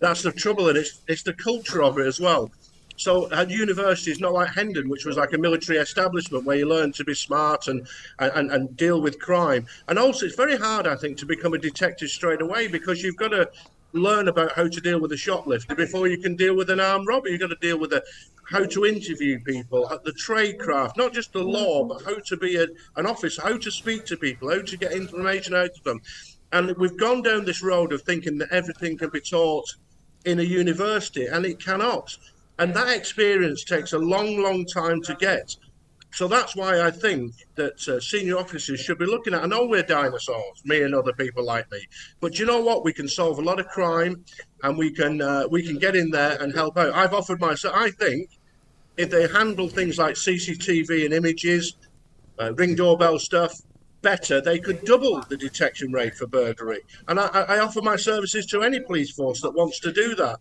That's the trouble, and it's the culture of it as well. So at university, it's not like Hendon, which was like a military establishment where you learn to be smart and deal with crime. And also, it's very hard, I think, to become a detective straight away, because you've got to learn about how to deal with a shoplifter before you can deal with an armed robber. You've got to deal with how to interview people, the trade craft, not just the law, but how to be an officer, how to speak to people, how to get information out of them. And we've gone down this road of thinking that everything can be taught in a university, and it cannot. And that experience takes a long, long time to get. So that's why I think that senior officers should be looking at. I know we're dinosaurs, me and other people like me, but you know what? We can solve a lot of crime, and we can get in there and help out. I've offered myself. I think if they handle things like CCTV and images, Ring doorbell stuff better, they could double the detection rate for burglary. And I offer my services to any police force that wants to do that.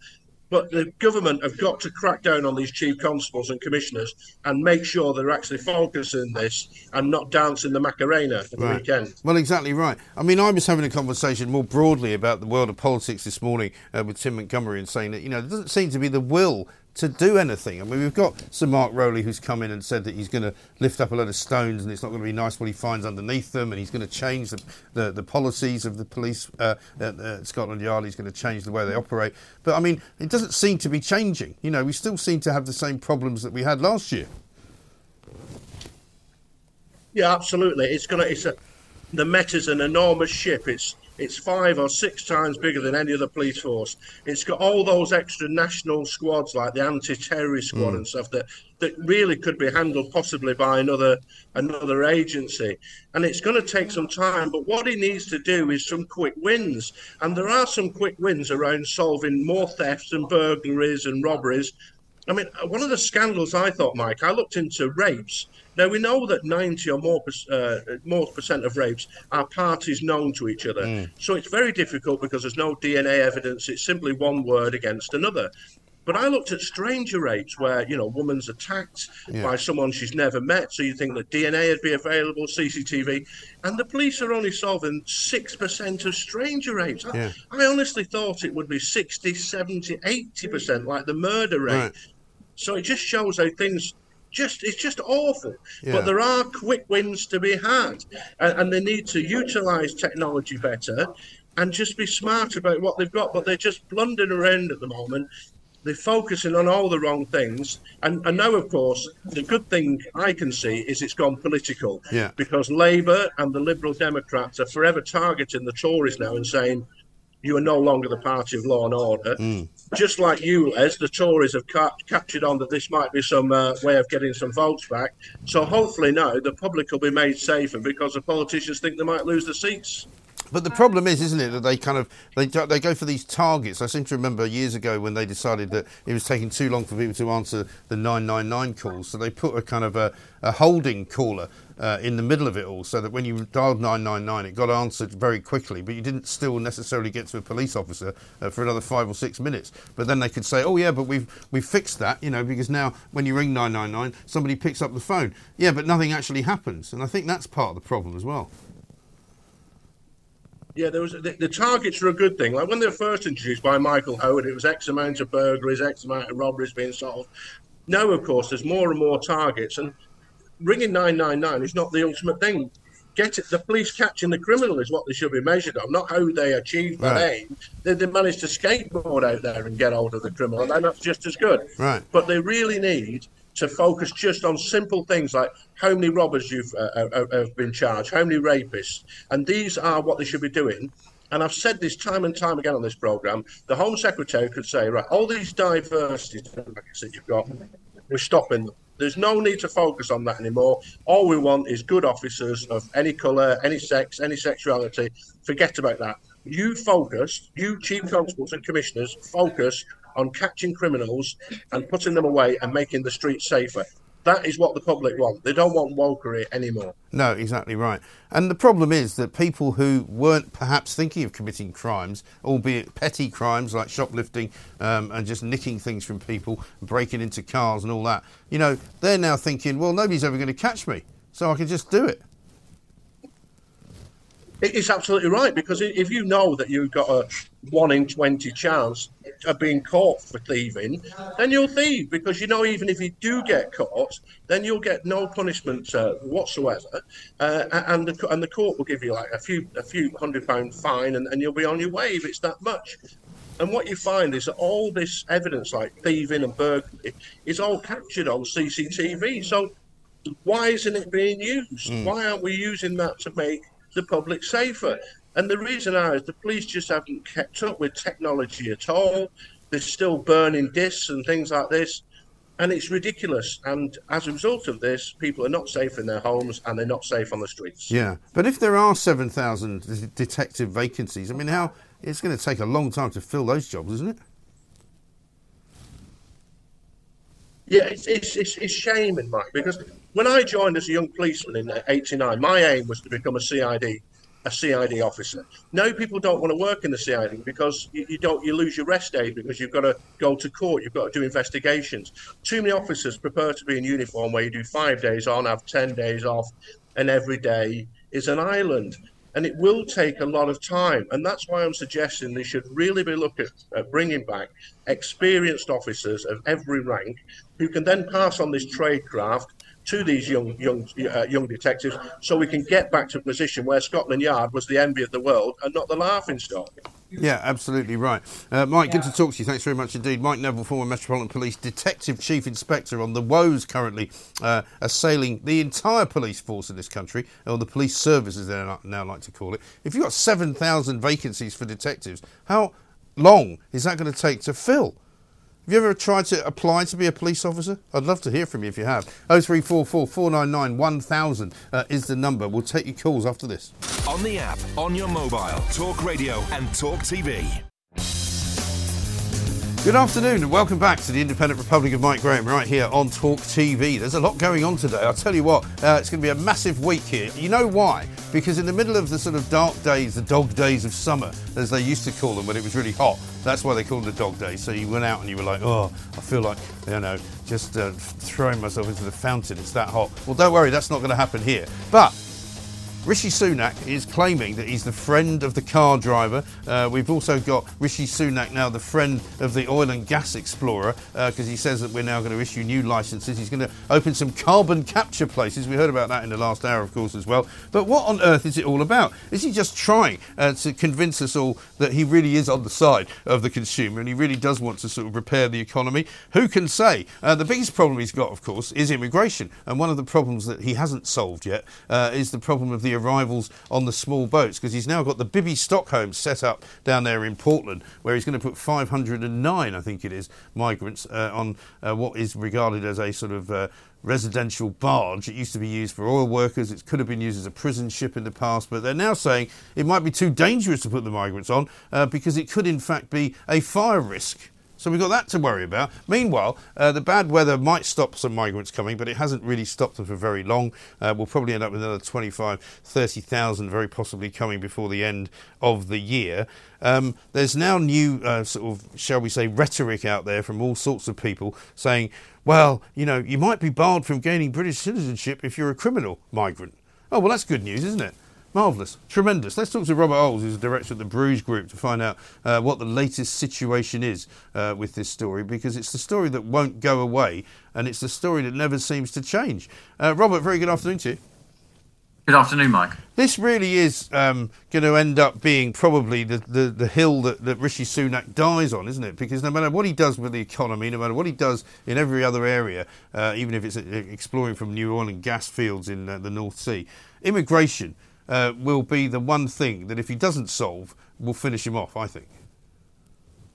But the government have got to crack down on these chief constables and commissioners and make sure they're actually focusing this and not dancing the Macarena for the weekend. Well, exactly right. I mean, I was having a conversation more broadly about the world of politics this morning with Tim Montgomerie, and saying that, you know, there doesn't seem to be the will to do anything. I mean, we've got Sir Mark Rowley, who's come in and said that he's going to lift up a load of stones and it's not going to be nice what he finds underneath them, and he's going to change the policies of the police at Scotland Yard. He's going to change the way they operate. But, I mean, it doesn't seem to be changing. You know, we still seem to have the same problems that we had last year. Yeah, absolutely. The Met is an enormous ship. It's It's 5 or 6 times bigger than any other police force. It's got all those extra national squads like the anti-terrorist squad and stuff that really could be handled possibly by another agency. And it's going to take some time, but what he needs to do is some quick wins. And there are some quick wins around solving more thefts and burglaries and robberies. I mean, one of the scandals I thought, Mike, I looked into rapes. Now, we know that 90 or more percent of rapes are parties known to each other. So it's very difficult because there's no DNA evidence. It's simply one word against another. But I looked at stranger rapes where, you know, a woman's attacked by someone she's never met. So you think that DNA would be available, CCTV. And the police are only solving 6% of stranger rapes. I honestly thought it would be 60, 70, 80%, like the murder rate. Right. So it just shows how things... it's just awful. But there are quick wins to be had, and they need to utilise technology better and just be smart about what they've got. But they're just blundering around at the moment. They're focusing on all the wrong things. And now, of course, the good thing I can see is it's gone political because Labour and the Liberal Democrats are forever targeting the Tories now and saying, you are no longer the party of law and order. Just like ULEZ, the Tories have captured on that this might be some way of getting some votes back. So hopefully now the public will be made safer because the politicians think they might lose the seats. But the problem is, isn't it, that they kind of they go for these targets. I seem to remember years ago when they decided that it was taking too long for people to answer the 999 calls, so they put a kind of a holding caller in the middle of it all, so that when you dialed 999, it got answered very quickly, but you didn't still necessarily get to a police officer for another 5 or 6 minutes. But then they could say, oh yeah, but we've fixed that, you know, because now when you ring 999, somebody picks up the phone. Yeah, but nothing actually happens, and I think that's part of the problem as well. Yeah, there was the targets were a good thing. Like when they were first introduced by Michael Howard, it was X amount of burglaries, X amount of robberies being solved. Now, of course, there's more and more targets, and ringing 999 is not the ultimate thing. Get it? The police catching the criminal is what they should be measured on, not how they achieve that aim. They managed to skateboard out there and get hold of the criminal, and that's just as good. Right. But they really need to focus just on simple things like how many robbers you've have been charged, how many rapists. And these are what they should be doing. And I've said this time and time again on this programme, the Home Secretary could say, right, all these diversity targets that you've got, we're stopping them. There's no need to focus on that anymore. All we want is good officers of any colour, any sex, any sexuality. Forget about that. You focus, you chief constables and commissioners, focus on catching criminals and putting them away and making the streets safer. That is what the public want. They don't want wokery anymore. No, exactly right. And the problem is that people who weren't perhaps thinking of committing crimes, albeit petty crimes like shoplifting and just nicking things from people, breaking into cars and all that, you know, they're now thinking, well, nobody's ever going to catch me, so I can just do it. It's absolutely right, because if you know that you've got a 1 in 20 chance of being caught for thieving, then you'll thieve, because you know even if you do get caught, then you'll get no punishment whatsoever, and the court will give you like a few £100 fine, and you'll be on your way if it's that much. And what you find is that all this evidence like thieving and burglary is all captured on CCTV, so why isn't it being used? Why aren't we using that to make the public safer? And the reason is the police just haven't kept up with technology at all. They're still burning discs and things like this, and it's ridiculous. And as a result of this, people are not safe in their homes and they're not safe on the streets. Yeah, but if there are 7,000 detective vacancies, I mean, how it's going to take a long time to fill those jobs, isn't it? Yeah, it's shaming, Mike, because when I joined as a young policeman in '89, my aim was to become a CID officer. Now people don't want to work in the CID because you lose your rest day, because you've got to go to court, you've got to do investigations. Too many officers prefer to be in uniform, where you do 5 days on, have 10 days off, and every day is an island. And it will take a lot of time. And that's why I'm suggesting they should really be looking at bringing back experienced officers of every rank who can then pass on this tradecraft to these young detectives, so we can get back to a position where Scotland Yard was the envy of the world and not the laughing stock. Yeah, absolutely right. Mike, good to talk to you. Thanks very much indeed. Mike Neville, former Metropolitan Police Detective Chief Inspector, on the woes currently assailing the entire police force in this country, or the police service as they now like to call it. If you've got 7,000 vacancies for detectives, how long is that going to take to fill? Have you ever tried to apply to be a police officer? I'd love to hear from you if you have. 0344 499 1000 is the number. We'll take your calls after this. On the app, on your mobile, Talk Radio and Talk TV. Good afternoon and welcome back to the Independent Republic of Mike Graham right here on Talk TV. There's a lot going on today. I'll tell you what, it's going to be a massive week here. You know why? Because in the middle of the sort of dark days, the dog days of summer, as they used to call them when it was really hot, that's why they called it the dog days. So you went out and you were like, oh, I feel like, you know, just throwing myself into the fountain. It's that hot. Well, don't worry, that's not going to happen here. But Rishi Sunak is claiming that he's the friend of the car driver. We've also got Rishi Sunak now the friend of the oil and gas explorer, because he says that we're now going to issue new licences. He's going to open some carbon capture places. We heard about that in the last hour, of course, as well. But what on earth is it all about? Is he just trying to convince us all that he really is on the side of the consumer and he really does want to sort of repair the economy? Who can say? The biggest problem he's got, of course, is immigration. And one of the problems that he hasn't solved yet is the problem of the arrivals on the small boats, because he's now got the Bibby Stockholm set up down there in Portland, where he's going to put 509, I think it is, migrants on what is regarded as a sort of residential barge. It used to be used for oil workers. It could have been used as a prison ship in the past, but they're now saying it might be too dangerous to put the migrants on because it could in fact be a fire risk. So we've got that to worry about. Meanwhile, the bad weather might stop some migrants coming, but it hasn't really stopped them for very long. We'll probably end up with another 25, 30,000 very possibly coming before the end of the year. There's now new sort of, shall we say, rhetoric out there from all sorts of people saying, well, you know, you might be barred from gaining British citizenship if you're a criminal migrant. Oh, well, that's good news, isn't it? Marvellous. Tremendous. Let's talk to Robert Olds, who's the director of the Bruges Group, to find out what the latest situation is with this story, because it's the story that won't go away and it's the story that never seems to change. Robert, very good afternoon to you. Good afternoon, Mike. This really is going to end up being probably the hill that Rishi Sunak dies on, isn't it? Because no matter what he does with the economy, no matter what he does in every other area, even if it's exploring from new oil and gas fields in the North Sea, immigration will be the one thing that if he doesn't solve, will finish him off, I think.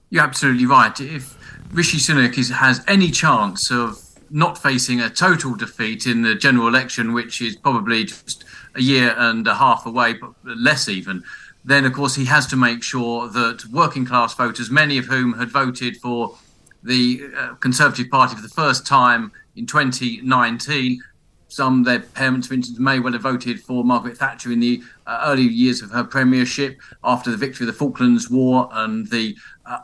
You're absolutely right. If Rishi Sunak has any chance of not facing a total defeat in the general election, which is probably just a year and a half away, but less even, then, of course, he has to make sure that working class voters, many of whom had voted for the Conservative Party for the first time in 2019, some, their parents, for instance, may well have voted for Margaret Thatcher in the early years of her premiership after the victory of the Falklands War and the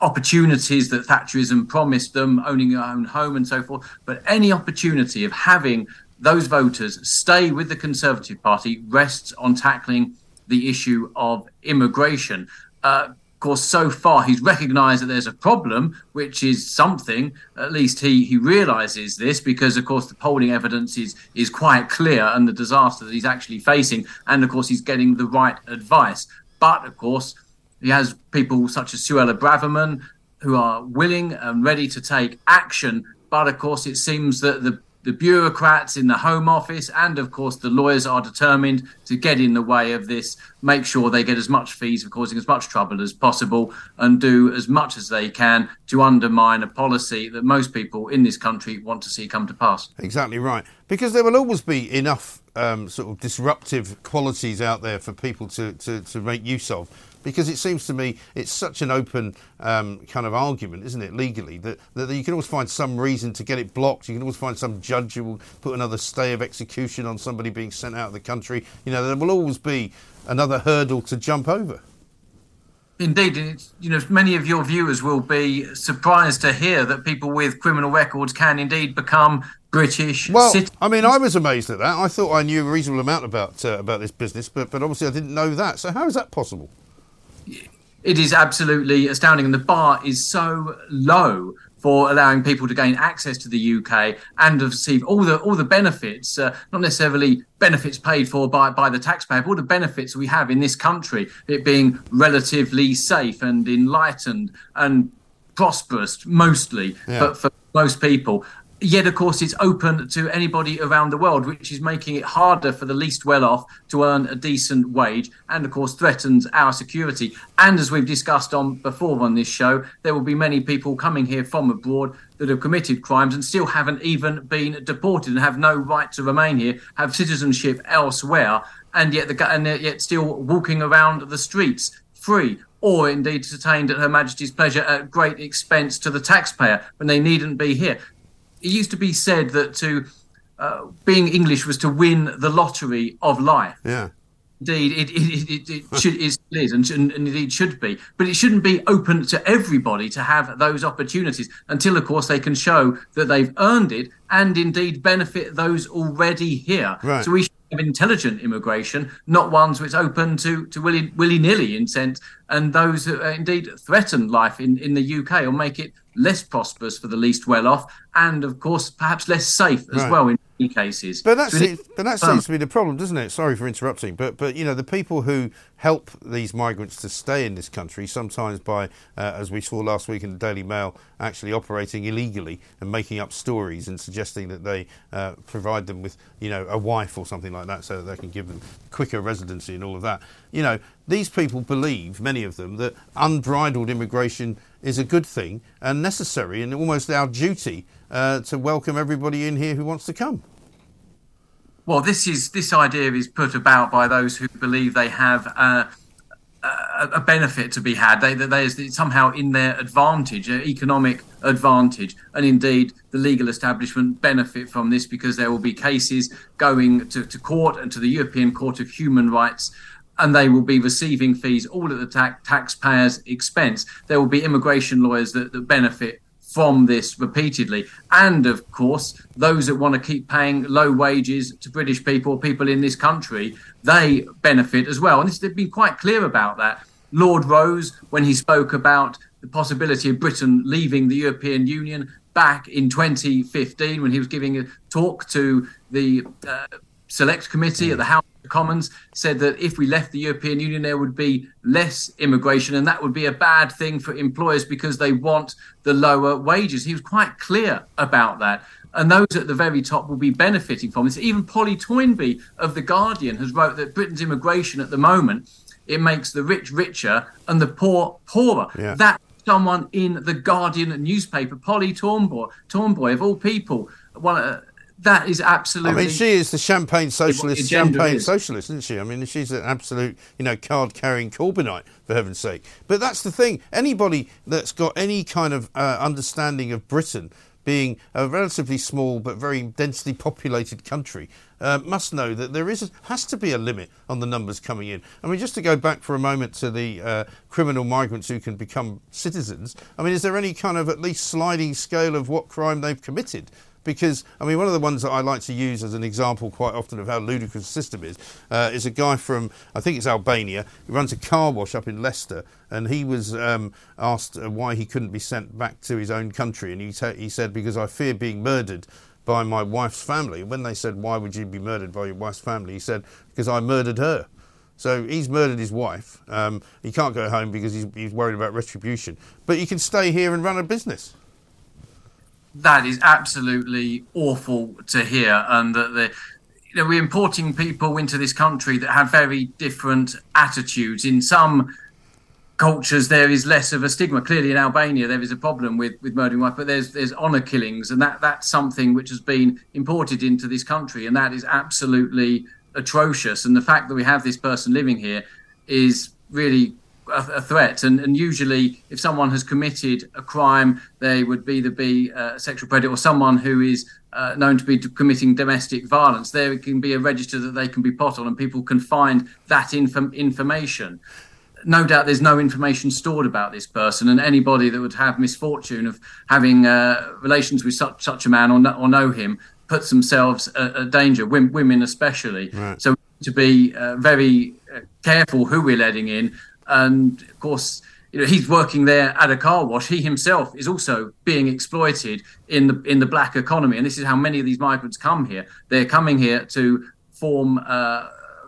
opportunities that Thatcherism promised them, owning your own home and so forth. But any opportunity of having those voters stay with the Conservative Party rests on tackling the issue of immigration. Of course, so far he's recognised that there's a problem, which is something. At least he realises this because, of course, the polling evidence is quite clear and the disaster that he's actually facing. And, of course, he's getting the right advice. But, of course, he has people such as Suella Braverman who are willing and ready to take action. But, of course, it seems that the bureaucrats in the Home Office and, of course, the lawyers are determined to get in the way of this, make sure they get as much fees for causing as much trouble as possible and do as much as they can to undermine a policy that most people in this country want to see come to pass. Exactly right. Because there will always be enough sort of disruptive qualities out there for people to make use of. Because it seems to me it's such an open kind of argument, isn't it, legally, that you can always find some reason to get it blocked. You can always find some judge who will put another stay of execution on somebody being sent out of the country. You know, there will always be another hurdle to jump over. Indeed, and it's, you know, many of your viewers will be surprised to hear that people with criminal records can indeed become British citizens. Well, I mean, I was amazed at that. I thought I knew a reasonable amount about this business, but obviously I didn't know that. So how is that possible? It is absolutely astounding, and the bar is so low for allowing people to gain access to the UK and receive all the benefits, not necessarily benefits paid for by the taxpayer, but all the benefits we have in this country, it being relatively safe and enlightened and prosperous mostly, but for most people. Yet, of course, it's open to anybody around the world, which is making it harder for the least well-off to earn a decent wage and, of course, threatens our security. And as we've discussed before on this show, there will be many people coming here from abroad that have committed crimes and still haven't even been deported and have no right to remain here, have citizenship elsewhere, and yet still walking around the streets free, or indeed detained at Her Majesty's pleasure at great expense to the taxpayer when they needn't be here. It used to be said that being English was to win the lottery of life. Yeah. Indeed, it is, and indeed should be. But it shouldn't be open to everybody to have those opportunities until, of course, they can show that they've earned it and indeed benefit those already here. Right. So we should have intelligent immigration, not ones which open to willy-nilly intent, and those that indeed threaten life in the UK or make it less prosperous for the least well-off, and, of course, perhaps less safe as well in many cases. But that seems to be the problem, doesn't it? Sorry for interrupting, but you know, the people who help these migrants to stay in this country, sometimes by, as we saw last week in the Daily Mail, actually operating illegally and making up stories and suggesting that they provide them with, you know, a wife or something like that so that they can give them quicker residency and all of that. You know, these people believe, many of them, that unbridled immigration is a good thing and necessary and almost our duty to welcome everybody in here who wants to come. Well, this idea is put about by those who believe they have a benefit to be had. It's somehow in their advantage, an economic advantage, and indeed the legal establishment benefit from this because there will be cases going to court and to the European Court of Human Rights, and they will be receiving fees all at the taxpayer's expense. There will be immigration lawyers that benefit from this repeatedly. And, of course, those that want to keep paying low wages to British people in this country, they benefit as well. And they've been quite clear about that. Lord Rose, when he spoke about the possibility of Britain leaving the European Union back in 2015, when he was giving a talk to the Select Committee at the House of Commons, said that if we left the European Union, there would be less immigration, and that would be a bad thing for employers because they want the lower wages. He was quite clear about that. And those at the very top will be benefiting from this. Even Polly Toynbee of The Guardian has wrote that Britain's immigration at the moment, it makes the rich richer and the poor poorer. Yeah. That's someone in The Guardian newspaper, Polly Toynbee of all people, that is absolutely... I mean, she is the champagne socialist, isn't she? I mean, she's an absolute, you know, card-carrying Corbynite, for heaven's sake. But that's the thing. Anybody that's got any kind of understanding of Britain being a relatively small but very densely populated country must know that there has to be a limit on the numbers coming in. I mean, just to go back for a moment to the criminal migrants who can become citizens, I mean, is there any kind of at least sliding scale of what crime they've committed? Because, I mean, one of the ones that I like to use as an example quite often of how ludicrous the system is a guy from, I think it's Albania, who runs a car wash up in Leicester, and he was asked why he couldn't be sent back to his own country, and he said, because I fear being murdered by my wife's family. And when they said, why would you be murdered by your wife's family, he said, because I murdered her. So he's murdered his wife. He can't go home because he's worried about retribution. But he can stay here and run a business. That is absolutely awful to hear, and that we're importing people into this country that have very different attitudes. In some cultures, there is less of a stigma. Clearly, in Albania, there is a problem with murdering wife, but there's honour killings, and that's something which has been imported into this country, and that is absolutely atrocious. And the fact that we have this person living here is really a threat, and usually if someone has committed a crime, they would either be a sexual predator or someone who is known to be committing domestic violence. There can be a register that they can be put on, and people can find that information. No doubt there's no information stored about this person, and anybody that would have misfortune of having relations with such a man or know him puts themselves at danger, women especially. Right. So we need to be very careful who we're letting in. And, of course, you know, he's working there at a car wash. He himself is also being exploited in the black economy. And this is how many of these migrants come here. They're coming here to form,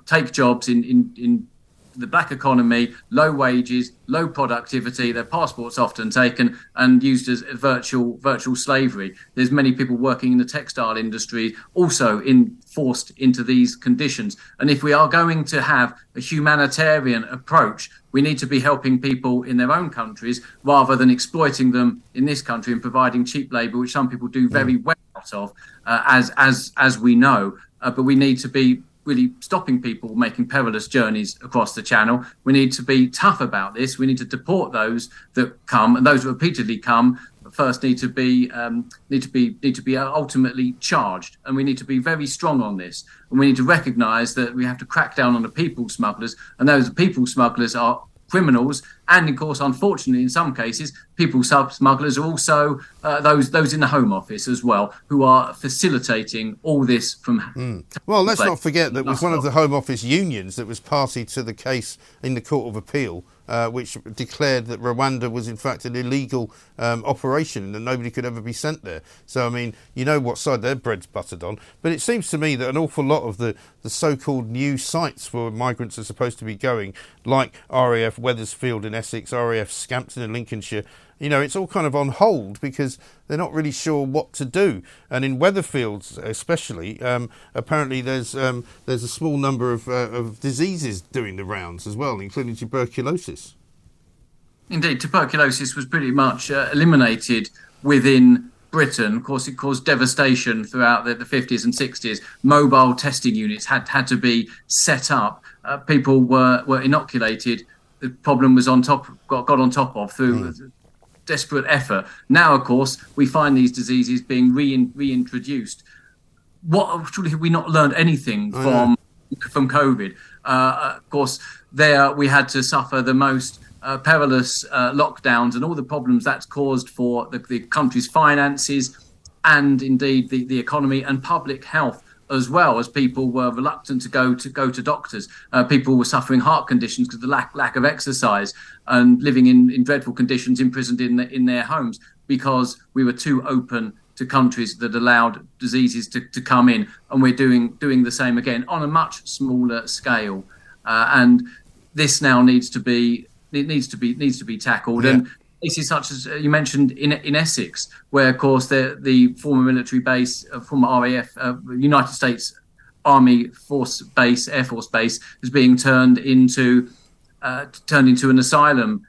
take jobs in the black economy, low wages, low productivity. Their passports often taken and used as virtual slavery. There's many people working in the textile industry also forced into these conditions. And if we are going to have a humanitarian approach, we need to be helping people in their own countries rather than exploiting them in this country and providing cheap labour, which some people do very well out of, as we know. But we need to be really stopping people making perilous journeys across the channel. We need to be tough about this. We need to deport those that come, and those that repeatedly come first need to be ultimately charged. And we need to be very strong on this. And we need to recognise that we have to crack down on the people smugglers. And those people smugglers are criminals. And of course, unfortunately, in some cases, people smugglers are also those in the Home Office as well, who are facilitating all this from... Well, let's not forget that it was one of the Home Office unions that was party to the case in the Court of Appeal, which declared that Rwanda was in fact an illegal operation and that nobody could ever be sent there. So, I mean, you know what side their bread's buttered on. But it seems to me that an awful lot of the so-called new sites where migrants are supposed to be going, like RAF Wethersfield in Essex, RAF Scampton in Lincolnshire, you know, it's all kind of on hold because they're not really sure what to do. And in Weatherfields especially, apparently there's a small number of diseases doing the rounds as well, including tuberculosis. Indeed, tuberculosis was pretty much eliminated within Britain. Of course, it caused devastation throughout the 50s and 60s. Mobile testing units had to be set up. People were inoculated. The problem was got on top of through desperate effort. Now, of course, we find these diseases being reintroduced. Surely have we not learned anything from COVID? Of course, there we had to suffer the most perilous lockdowns and all the problems that's caused for the country's finances and indeed the economy and public health, as well as people were reluctant to go to doctors. People were suffering heart conditions because of the lack of exercise and living in dreadful conditions, imprisoned in their homes because we were too open to countries that allowed diseases to come in. And we're doing the same again on a much smaller scale. And this now needs to be tackled. Yeah. And places such as you mentioned in Essex, where, of course, the former military base, former RAF, United States Army Force Base, Air Force Base, is being turned into an asylum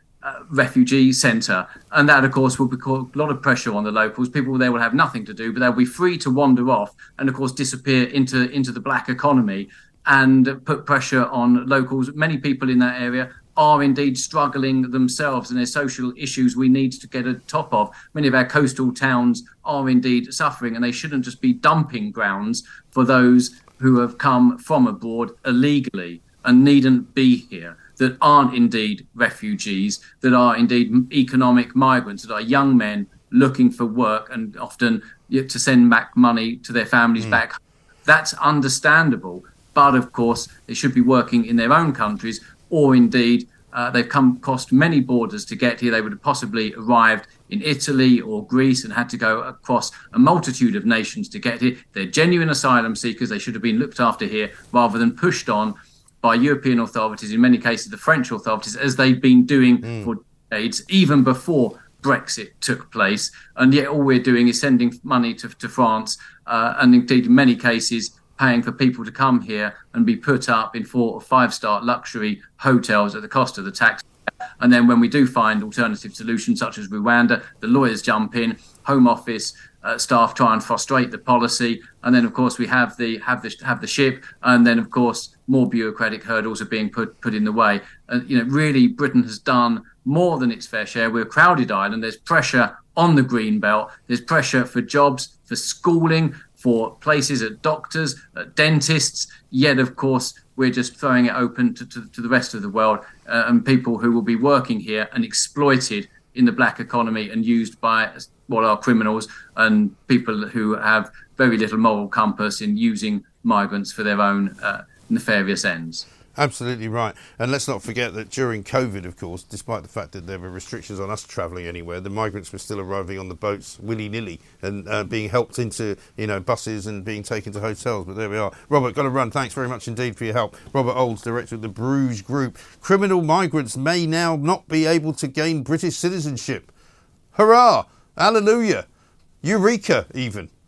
refugee centre. And that, of course, will put a lot of pressure on the locals. People there will have nothing to do, but they'll be free to wander off and, of course, disappear into the black economy and put pressure on locals. Many people in that area are indeed struggling themselves, and their social issues we need to get on top of. Many of our coastal towns are indeed suffering, and they shouldn't just be dumping grounds for those who have come from abroad illegally and needn't be here, that aren't indeed refugees, that are indeed economic migrants, that are young men looking for work and often to send back money to their families back. That's understandable, but of course they should be working in their own countries, or indeed they've come across many borders to get here. They would have possibly arrived in Italy or Greece and had to go across a multitude of nations to get here. They're genuine asylum seekers. They should have been looked after here rather than pushed on by European authorities, in many cases the French authorities, as they've been doing for decades, even before Brexit took place. And yet all we're doing is sending money to France and indeed in many cases paying for people to come here and be put up in 4- or 5-star luxury hotels at the cost of the tax. And then when we do find alternative solutions such as Rwanda, the lawyers jump in, Home Office staff try and frustrate the policy, and then of course we have the ship, and then of course more bureaucratic hurdles are being put in the way. And you know, really, Britain has done more than its fair share. We're a crowded island. There's pressure on the green belt. There's pressure for jobs, for schooling, for places at doctors, at dentists, yet, of course, we're just throwing it open to the rest of the world and people who will be working here and exploited in the black economy and used by what are criminals and people who have very little moral compass in using migrants for their own nefarious ends. Absolutely right. And let's not forget that during COVID, of course, despite the fact that there were restrictions on us travelling anywhere, the migrants were still arriving on the boats willy-nilly and being helped into, you know, buses and being taken to hotels. But there we are. Robert, got to run. Thanks very much indeed for your help. Robert Olds, director of the Bruges Group. Criminal migrants may now not be able to gain British citizenship. Hurrah! Hallelujah! Eureka, even.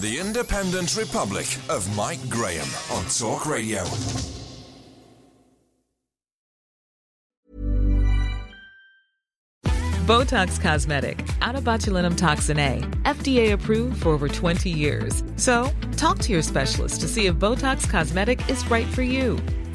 The Independent Republic of Mike Graham on Talk Radio. Botox Cosmetic, out of botulinum toxin A, FDA approved for over 20 years. So, talk to your specialist to see if Botox Cosmetic is right for you.